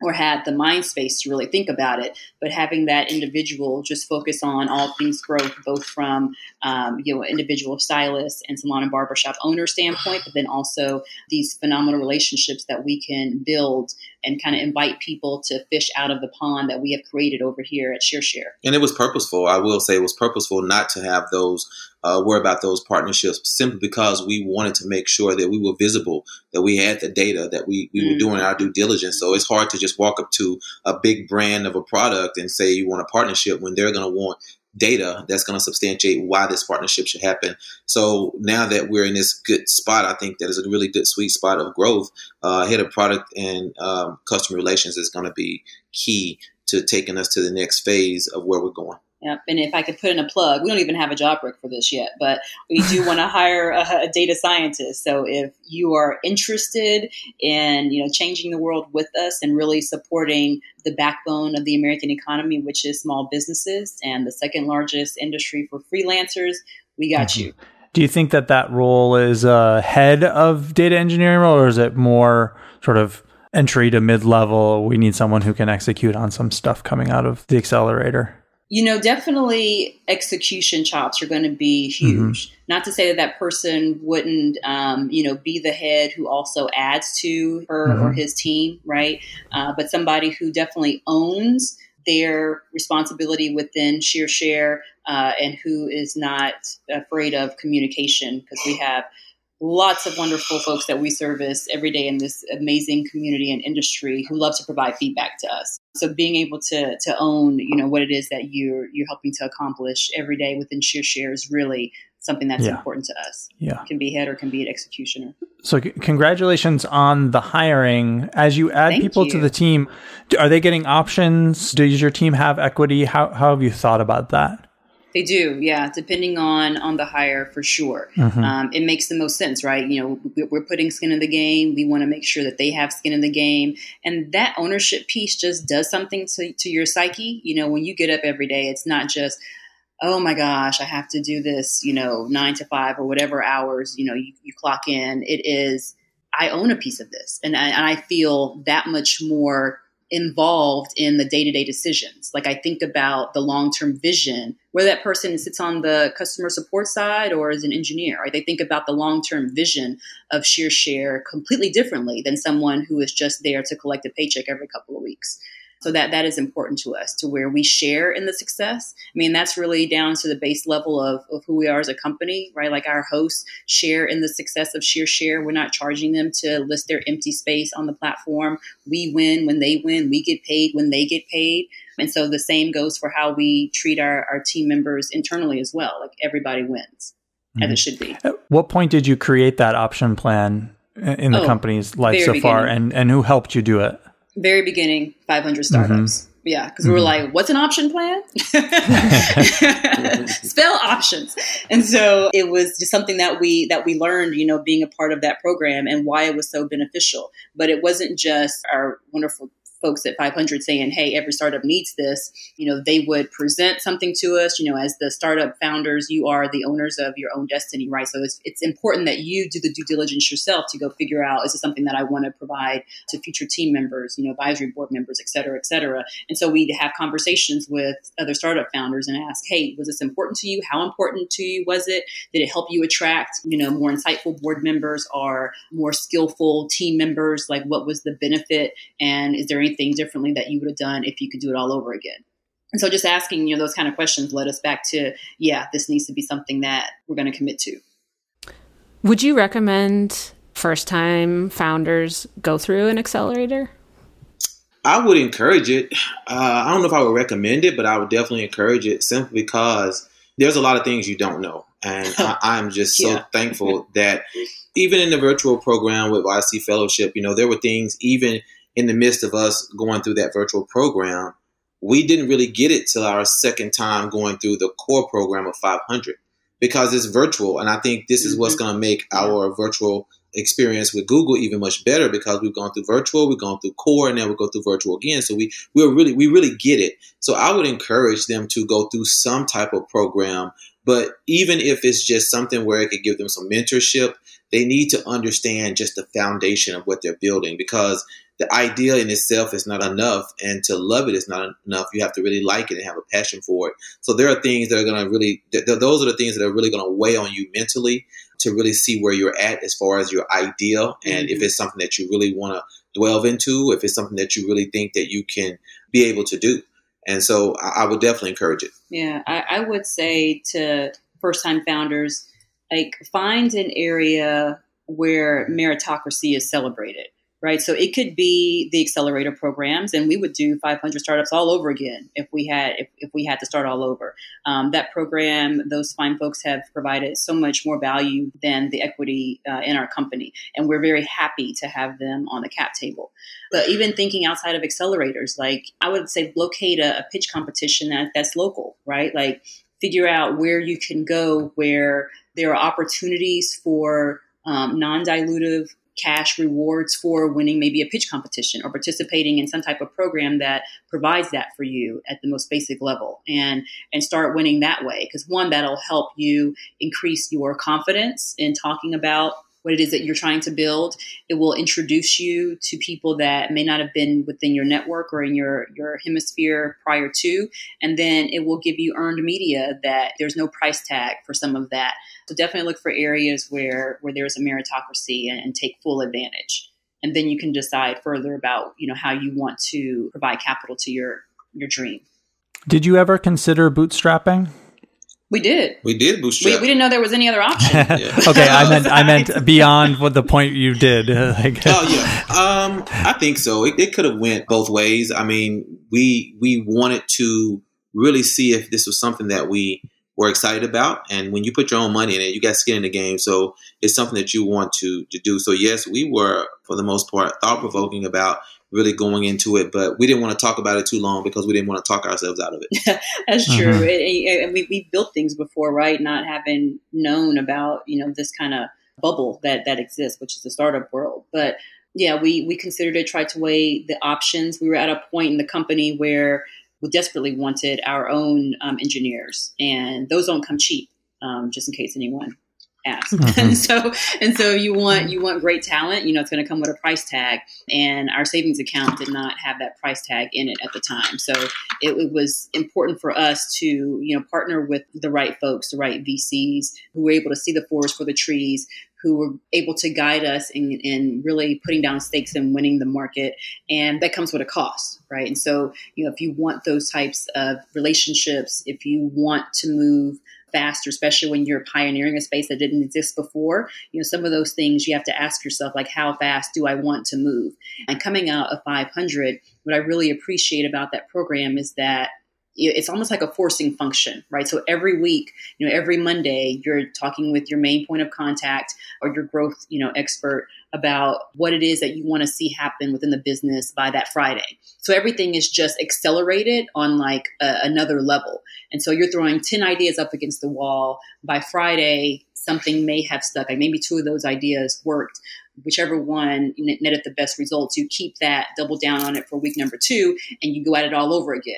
or had the mind space to really think about it, but having that individual just focus on all things growth, both from um, you know, individual stylists and salon and barbershop owner standpoint, but then also these phenomenal relationships that we can build and kind of invite people to fish out of the pond that we have created over here at ShearShare. And it was purposeful. I will say it was purposeful not to have those Uh, worry about those partnerships simply because we wanted to make sure that we were visible, that we had the data, that we, we mm-hmm. were doing our due diligence. So it's hard to just walk up to a big brand of a product and say you want a partnership when they're going to want data that's going to substantiate why this partnership should happen. So now that we're in this good spot, I think that is a really good sweet spot of growth. Uh, head of product and um, customer relations is going to be key to taking us to the next phase of where we're going. Yep. And if I could put in a plug, we don't even have a job rec for this yet, but we do want to hire a, a data scientist. So if you are interested in, you know, changing the world with us and really supporting the backbone of the American economy, which is small businesses and the second largest industry for freelancers, we got mm-hmm. you. Do you think that that role is a head of data engineering role, or is it more sort of entry to mid-level? We need someone who can execute on some stuff coming out of the accelerator. You know, definitely execution chops are going to be huge. Mm-hmm. Not to say that that person wouldn't, um, you know, be the head who also adds to her mm-hmm. or his team, right? Uh, but somebody who definitely owns their responsibility within ShearShare uh, and who is not afraid of communication, because we have lots of wonderful folks that we service every day in this amazing community and industry who love to provide feedback to us. So being able to to own, you know, what it is that you're you're helping to accomplish every day within ShearShare is really something that's yeah. important to us. Yeah. It can be head or can be an executioner. So c- congratulations on the hiring. As you add Thank people you. to the team, are they getting options? Does your team have equity? How how have you thought about that? They do, yeah, depending on, on the hire for sure. Mm-hmm. Um, it makes the most sense, right? You know, we're putting skin in the game. We want to make sure that they have skin in the game. And that ownership piece just does something to, to your psyche. You know, when you get up every day, it's not just, oh my gosh, I have to do this, you know, nine to five or whatever hours, you know, you, you clock in. It is, I own a piece of this. And I, and I feel that much more involved in the day-to-day decisions. Like I think about the long-term vision, whether that person sits on the customer support side or is an engineer, right? They think about the long-term vision of ShearShare completely differently than someone who is just there to collect a paycheck every couple of weeks. So that that is important to us, to where we share in the success. I mean, that's really down to the base level of, of who we are as a company, right? Like our hosts share in the success of ShearShare. We're not charging them to list their empty space on the platform. We win when they win. We get paid when they get paid. And so the same goes for how we treat our, our team members internally as well. Like everybody wins, mm-hmm. as it should be. At what point did you create that option plan in the oh, company's life so beginning. far? And, and who helped you do it? Very beginning, five hundred startups. Mm-hmm. Yeah, because we were mm-hmm. like, what's an option plan? Spell options. And so it was just something that we that we learned, you know, being a part of that program and why it was so beneficial. But it wasn't just our wonderful folks at five hundred saying, hey, every startup needs this. You know, they would present something to us. You know, as the startup founders, you are the owners of your own destiny, right? So it's, it's important that you do the due diligence yourself to go figure out, is it something that I want to provide to future team members, you know, advisory board members, et cetera, et cetera. And so we'd have conversations with other startup founders and ask, hey, was this important to you? How important to you was it? Did it help you attract, you know, more insightful board members or more skillful team members? Like, what was the benefit? And is there anything thing differently that you would have done if you could do it all over again? And so just asking, you know, those kind of questions led us back to, yeah, this needs to be something that we're going to commit to. Would you recommend first-time founders go through an accelerator? I would encourage it. Uh, I don't know if I would recommend it, but I would definitely encourage it simply because there's a lot of things you don't know. And I, I'm just so yeah. thankful that even in the virtual program with Y C Fellowship, you know, there were things even in the midst of us going through that virtual program, we didn't really get it till our second time going through the core program of five hundred because it's virtual. And I think this is mm-hmm. what's going to make our virtual experience with Google even much better because we've gone through virtual, we've gone through core, and then we'll go through virtual again. So we we're really we really get it. So I would encourage them to go through some type of program, but even if it's just something where it could give them some mentorship, they need to understand just the foundation of what they're building because the idea in itself is not enough, and to love it is not enough. You have to really like it and have a passion for it. So there are things that are going to really, th- those are the things that are really going to weigh on you mentally to really see where you're at as far as your idea. And mm-hmm. if it's something that you really want to delve into, if it's something that you really think that you can be able to do. And so I, I would definitely encourage it. Yeah, I, I would say to first-time founders, like find an area where meritocracy is celebrated. Right. So it could be the accelerator programs, and we would do five hundred startups all over again if we had if, if we had to start all over. Um, that program, those fine folks have provided so much more value than the equity uh, in our company. And we're very happy to have them on the cap table. But even thinking outside of accelerators, like I would say locate a, a pitch competition that, that's local. Right. Like figure out where you can go, where there are opportunities for um, non-dilutive cash rewards for winning maybe a pitch competition or participating in some type of program that provides that for you at the most basic level, and and start winning that way. Because one, that'll help you increase your confidence in talking about what it is that you're trying to build. It will introduce you to people that may not have been within your network or in your, your hemisphere prior to, and then it will give you earned media that there's no price tag for some of that. So definitely look for areas where, where there's a meritocracy and, and take full advantage. And then you can decide further about, you know, how you want to provide capital to your your dream. Did you ever consider bootstrapping? We did. We did bootstrap. We, we didn't know there was any other option. Okay, I meant I meant beyond what the point you did. Like, oh yeah, um, I think so. It, it could have went both ways. I mean, we we wanted to really see if this was something that we were excited about. And when you put your own money in it, you got skin in the game. So it's something that you want to to do. So yes, we were for the most part thought provoking about really going into it, but we didn't want to talk about it too long because we didn't want to talk ourselves out of it. That's true. Mm-hmm. It, it, and we we built things before, right? Not having known about, you know, this kind of bubble that, that exists, which is the startup world. But yeah, we, we considered it, tried to weigh the options. We were at a point in the company where we desperately wanted our own um, engineers, and those don't come cheap, um, just in case anyone asked. Mm-hmm. and so and so you want you want great talent, you know, it's going to come with a price tag, and our savings account did not have that price tag in it at the time. So it, it was important for us to, you know, partner with the right folks, the right V Cs who were able to see the forest for the trees, who were able to guide us in, in really putting down stakes and winning the market. And that comes with a cost, right? And so, you know, if you want those types of relationships, if you want to move faster, especially when you're pioneering a space that didn't exist before, you know, some of those things you have to ask yourself, like, how fast do I want to move? And coming out of five hundred, what I really appreciate about that program is that it's almost like a forcing function, right? So every week, you know, every Monday, you're talking with your main point of contact or your growth, you know, expert about what it is that you want to see happen within the business by that Friday. So everything is just accelerated on like a, another level. And so you're throwing ten ideas up against the wall. By Friday, something may have stuck. Like maybe two of those ideas worked. Whichever one netted the best results, you keep that, double down on it for week number two, and you go at it all over again.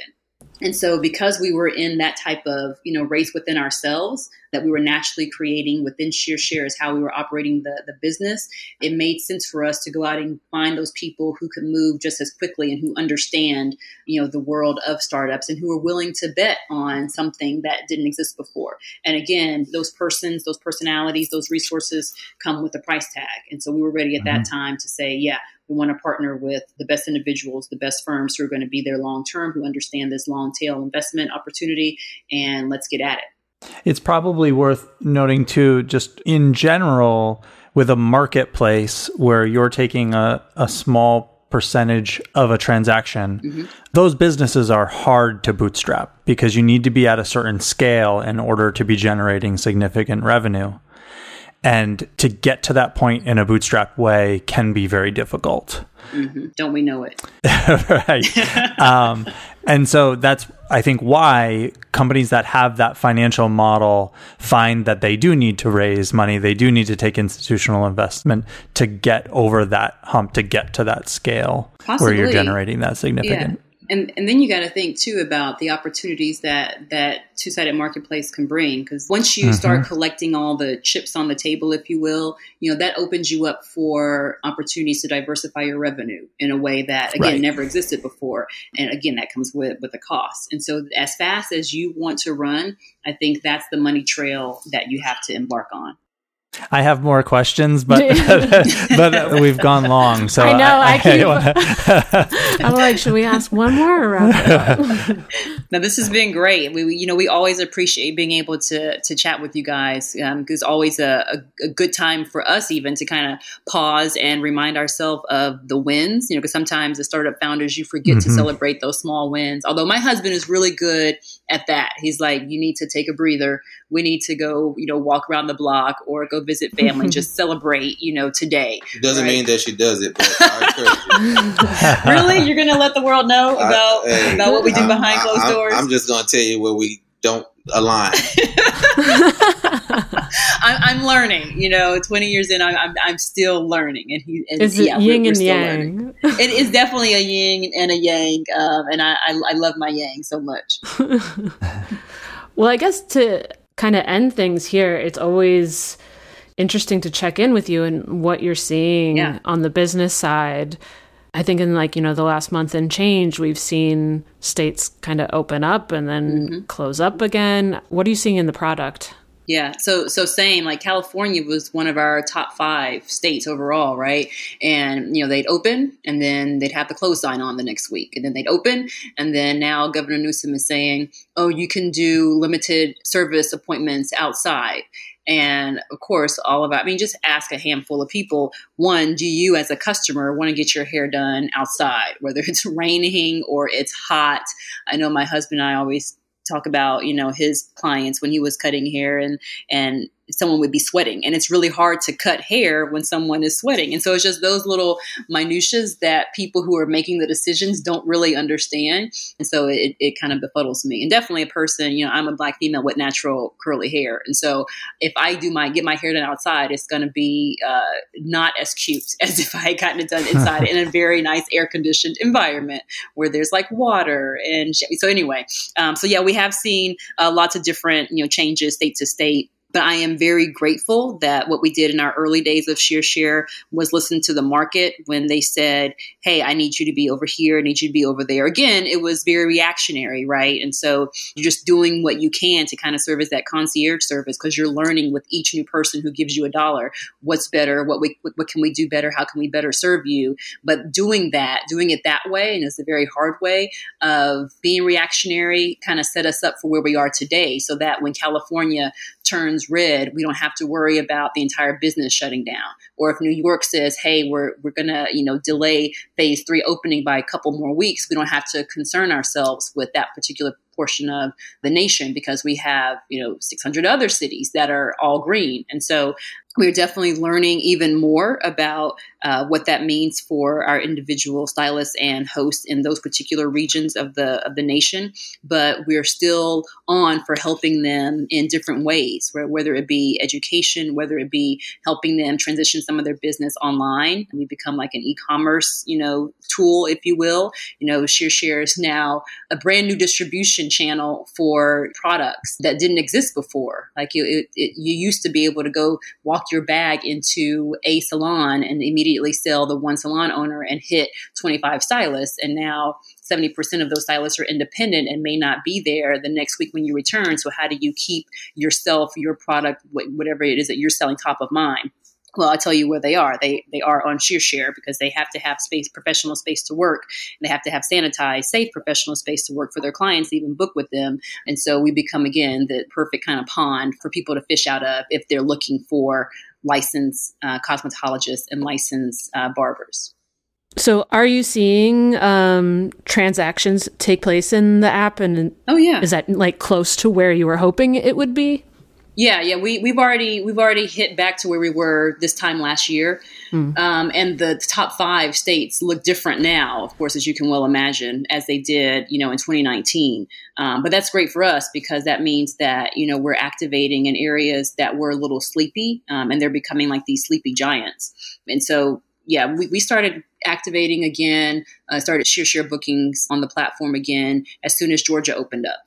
And so because we were in that type of, you know, race within ourselves that we were naturally creating within ShearShare is how we were operating the, the business, it made sense for us to go out and find those people who could move just as quickly and who understand, you know, the world of startups and who are willing to bet on something that didn't exist before. And again, those persons, those personalities, those resources come with a price tag. And so we were ready at mm-hmm. that time to say, yeah, we want to partner with the best individuals, the best firms who are going to be there long-term, who understand this long-tail investment opportunity, and let's get at it. It's probably worth noting, too, just in general, with a marketplace where you're taking a, a small percentage of a transaction, mm-hmm. those businesses are hard to bootstrap because you need to be at a certain scale in order to be generating significant revenue. And to get to that point in a bootstrap way can be very difficult. Mm-hmm. Don't we know it? Right. um, and so that's, I think, why companies that have that financial model find that they do need to raise money. They do need to take institutional investment to get over that hump, to get to that scale Possibly. Where you're generating that significant. Yeah. And and then you got to think, too, about the opportunities that that two-sided marketplace can bring, because once you mm-hmm. start collecting all the chips on the table, if you will, you know, that opens you up for opportunities to diversify your revenue in a way that, again, right. never existed before. And again, that comes with, with a cost. And so as fast as you want to run, I think that's the money trail that you have to embark on. I have more questions, but but we've gone long. So I know. I, I, I keep. Wanna... I'm like, should we ask one more or wrap it up? Now, this has been great. We, we, you know, we always appreciate being able to to chat with you guys. It's um, always a, a, a good time for us even to kind of pause and remind ourselves of the wins. You know, because sometimes as startup founders, you forget mm-hmm. to celebrate those small wins. Although my husband is really good at that. He's like, you need to take a breather. We need to go, you know, walk around the block or go visit family, just celebrate, you know, today. It doesn't right? mean that she does it, but I encourage you. Really? You're going to let the world know about, I, hey, about what we do I'm, behind closed I'm, doors? I'm just going to tell you where we don't align. I'm, I'm learning, you know, twenty years in, I'm, I'm, I'm still learning. And he and is yeah, it yin and yang. It is definitely a yin and a yang. Um, and I, I, I love my yang so much. Well, I guess to kind of end things here, it's always interesting to check in with you and what you're seeing yeah. on the business side. I think in like, you know, the last month and change, we've seen states kind of open up and then mm-hmm. close up again. What are you seeing in the product? Yeah. So, so same, like California was one of our top five states overall. Right. And, you know, they'd open and then they'd have the close sign on the next week, and then they'd open. And then now Governor Newsom is saying, oh, you can do limited service appointments outside. And of course, all of that, I mean, just ask a handful of people, one, do you as a customer want to get your hair done outside, whether it's raining or it's hot? I know my husband and I always talk about, you know, his clients when he was cutting hair and, and someone would be sweating, and it's really hard to cut hair when someone is sweating. And so it's just those little minutiae that people who are making the decisions don't really understand. And so it, it kind of befuddles me, and definitely a person, you know, I'm a Black female with natural curly hair. And so if I do my, get my hair done outside, it's going to be uh, not as cute as if I had gotten it done inside in a very nice air conditioned environment where there's like water and shit. So anyway, um, so yeah, we have seen uh, lots of different, you know, changes state to state. But I am very grateful that what we did in our early days of ShearShare was listen to the market when they said, hey, I need you to be over here. I need you to be over there. Again, it was very reactionary, right? And so you're just doing what you can to kind of serve as that concierge service, because you're learning with each new person who gives you a dollar, what's better, what we, what can we do better, how can we better serve you? But doing that, doing it that way, and it's a very hard way of being reactionary, kind of set us up for where we are today, so that when California turns red, we don't have to worry about the entire business shutting down. Or if New York says, hey, we're we're going to, you know, delay phase three opening by a couple more weeks, we don't have to concern ourselves with that particular portion of the nation, because we have, you know, six hundred other cities that are all green. And so we're definitely learning even more about uh, what that means for our individual stylists and hosts in those particular regions of the of the nation. But we're still on for helping them in different ways, where, whether it be education, whether it be helping them transition some of their business online. And we become like an e-commerce, you know, tool, if you will. You know, ShearShare is now a brand new distribution channel for products that didn't exist before. Like you, it, it, you used to be able to go walk your bag into a salon and immediately sell the one salon owner and hit twenty-five stylists. And now seventy percent of those stylists are independent and may not be there the next week when you return. So how do you keep yourself, your product, whatever it is that you're selling, top of mind? Well, I'll tell you where they are. They they are on ShearShare, because they have to have space, professional space to work. And they have to have sanitized, safe professional space to work for their clients to even book with them. And so we become, again, the perfect kind of pond for people to fish out of if they're looking for licensed uh, cosmetologists and licensed uh, barbers. So are you seeing um, transactions take place in the app? And oh, yeah. Is that like close to where you were hoping it would be? Yeah, yeah, we we've already we've already hit back to where we were this time last year, mm. um, and the top five states look different now, of course, as you can well imagine, as they did, you know, in twenty nineteen. Um, but that's great for us, because that means that, you know, we're activating in areas that were a little sleepy, um, and they're becoming like these sleepy giants. And so, yeah, we we started activating again, uh, started ShearShare bookings on the platform again as soon as Georgia opened up.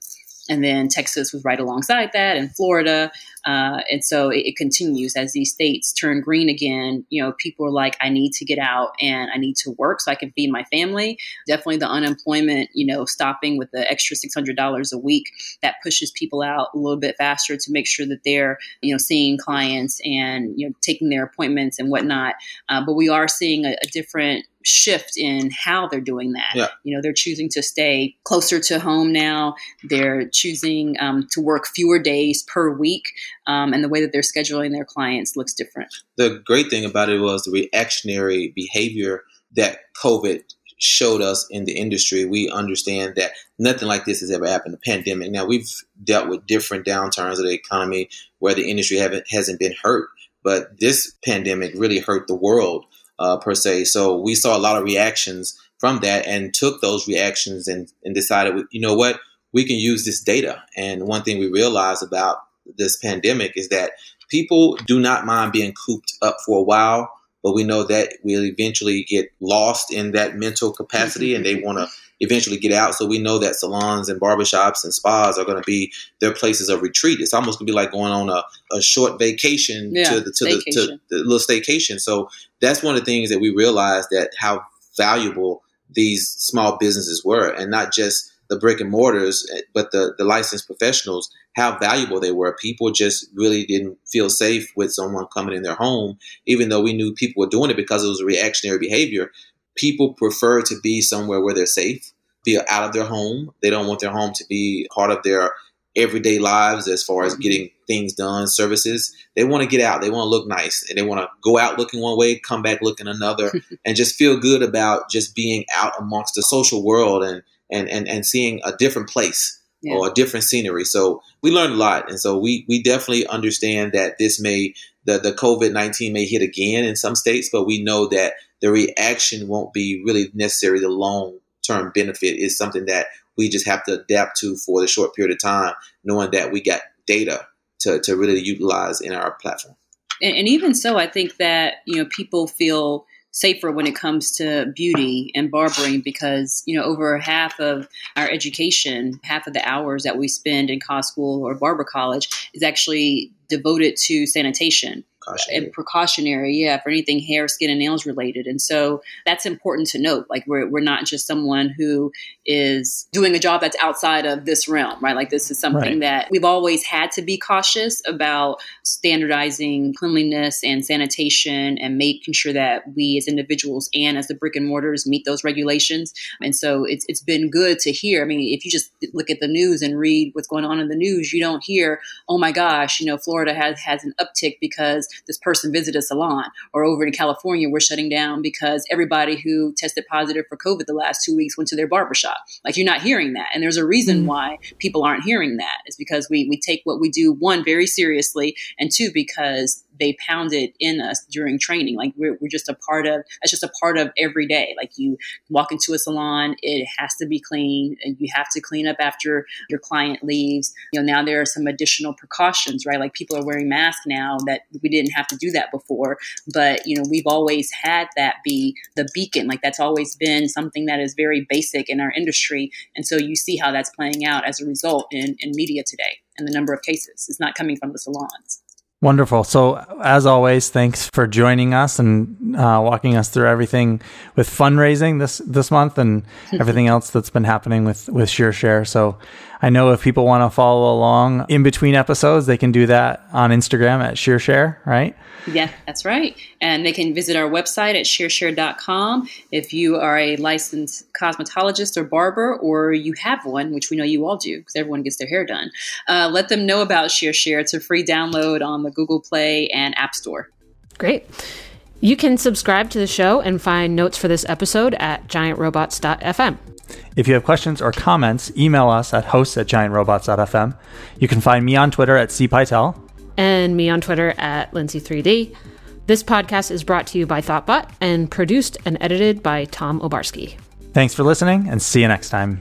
And then Texas was right alongside that, and Florida. Uh, and so it, it continues as these states turn green again. You know, people are like, I need to get out and I need to work so I can feed my family. Definitely the unemployment, you know, stopping with the extra six hundred dollars a week, that pushes people out a little bit faster to make sure that they're, you know, seeing clients and, you know, taking their appointments and whatnot. Uh, but we are seeing a, a different shift in how they're doing that. Yeah. You know, they're choosing to stay closer to home now. They're choosing um, to work fewer days per week. Um, and the way that they're scheduling their clients looks different. The great thing about it was the reactionary behavior that COVID showed us in the industry. We understand that nothing like this has ever happened, the pandemic. Now, we've dealt with different downturns of the economy where the industry haven't, hasn't been hurt. But this pandemic really hurt the world. Uh, per se. So we saw a lot of reactions from that, and took those reactions and, and decided, you know what, we can use this data. And one thing we realized about this pandemic is that people do not mind being cooped up for a while, but we know that we'll eventually get lost in that mental capacity, and they want to eventually get out. So we know that salons and barbershops and spas are going to be their places of retreat. It's almost going to be like going on a, a short vacation yeah, to the to the, to the little staycation. So that's one of the things that we realized, that how valuable these small businesses were, and not just the brick and mortars, but the, the licensed professionals, how valuable they were. People just really didn't feel safe with someone coming in their home, even though we knew people were doing it because it was a reactionary behavior. People prefer to be somewhere where they're safe, be out of their home. They don't want their home to be part of their everyday lives as far as getting things done, services. They want to get out. They want to look nice, and they want to go out looking one way, come back looking another, and just feel good about just being out amongst the social world and and and, and seeing a different place yeah. or a different scenery. So we learned a lot. And so we we definitely understand that this may, the, the COVID nineteen may hit again in some states, but we know that the reaction won't be really necessary. The long-term benefit is something that we just have to adapt to for the short period of time, knowing that we got data to, to really utilize in our platform. And, and even so, I think that, you know, people feel safer when it comes to beauty and barbering because, you know, over half of our education, half of the hours that we spend in cos school or barber college is actually devoted to sanitation. Precautionary. And precautionary, yeah, for anything hair, skin, and nails related. And so that's important to note. Like we're we're not just someone who is doing a job that's outside of this realm, right? Like this is something right. that we've always had to be cautious about, standardizing cleanliness and sanitation and making sure that we as individuals and as the brick and mortars meet those regulations. And so it's it's been good to hear. I mean, if you just look at the news and read what's going on in the news, you don't hear, oh my gosh, you know, Florida has, has an uptick because this person visited a salon, or over in California, we're shutting down because everybody who tested positive for COVID the last two weeks went to their barbershop. Like you're not hearing that. And there's a reason why people aren't hearing that. It's because we, we take what we do, one, very seriously, and two, because they pound it in us during training. Like we're, we're just a part of, that's just a part of every day. Like you walk into a salon, it has to be clean, and you have to clean up after your client leaves. You know, now there are some additional precautions, right? Like people are wearing masks now that we didn't have to do that before, but you know, we've always had that be the beacon. Like that's always been something that is very basic in our industry. And so you see how that's playing out as a result in, in media today and the number of cases. It's not coming from the salons. Wonderful. So as always, thanks for joining us and uh, walking us through everything with fundraising this, this month and everything else that's been happening with, with ShearShare. So I know if people want to follow along in between episodes, they can do that on Instagram at ShearShare, right? Yeah, that's right. And they can visit our website at shear share dot com. If you are a licensed cosmetologist or barber, or you have one, which we know you all do because everyone gets their hair done, uh, let them know about ShearShare. It's a free download on the Google Play and App Store. Great. You can subscribe to the show and find notes for this episode at giant robots dot f m. If you have questions or comments, email us at hosts at giant robots dot f m. You can find me on Twitter at c pytel. And me on Twitter at lindsay three d. This podcast is brought to you by ThoughtBot and produced and edited by Tom Obarski. Thanks for listening and see you next time.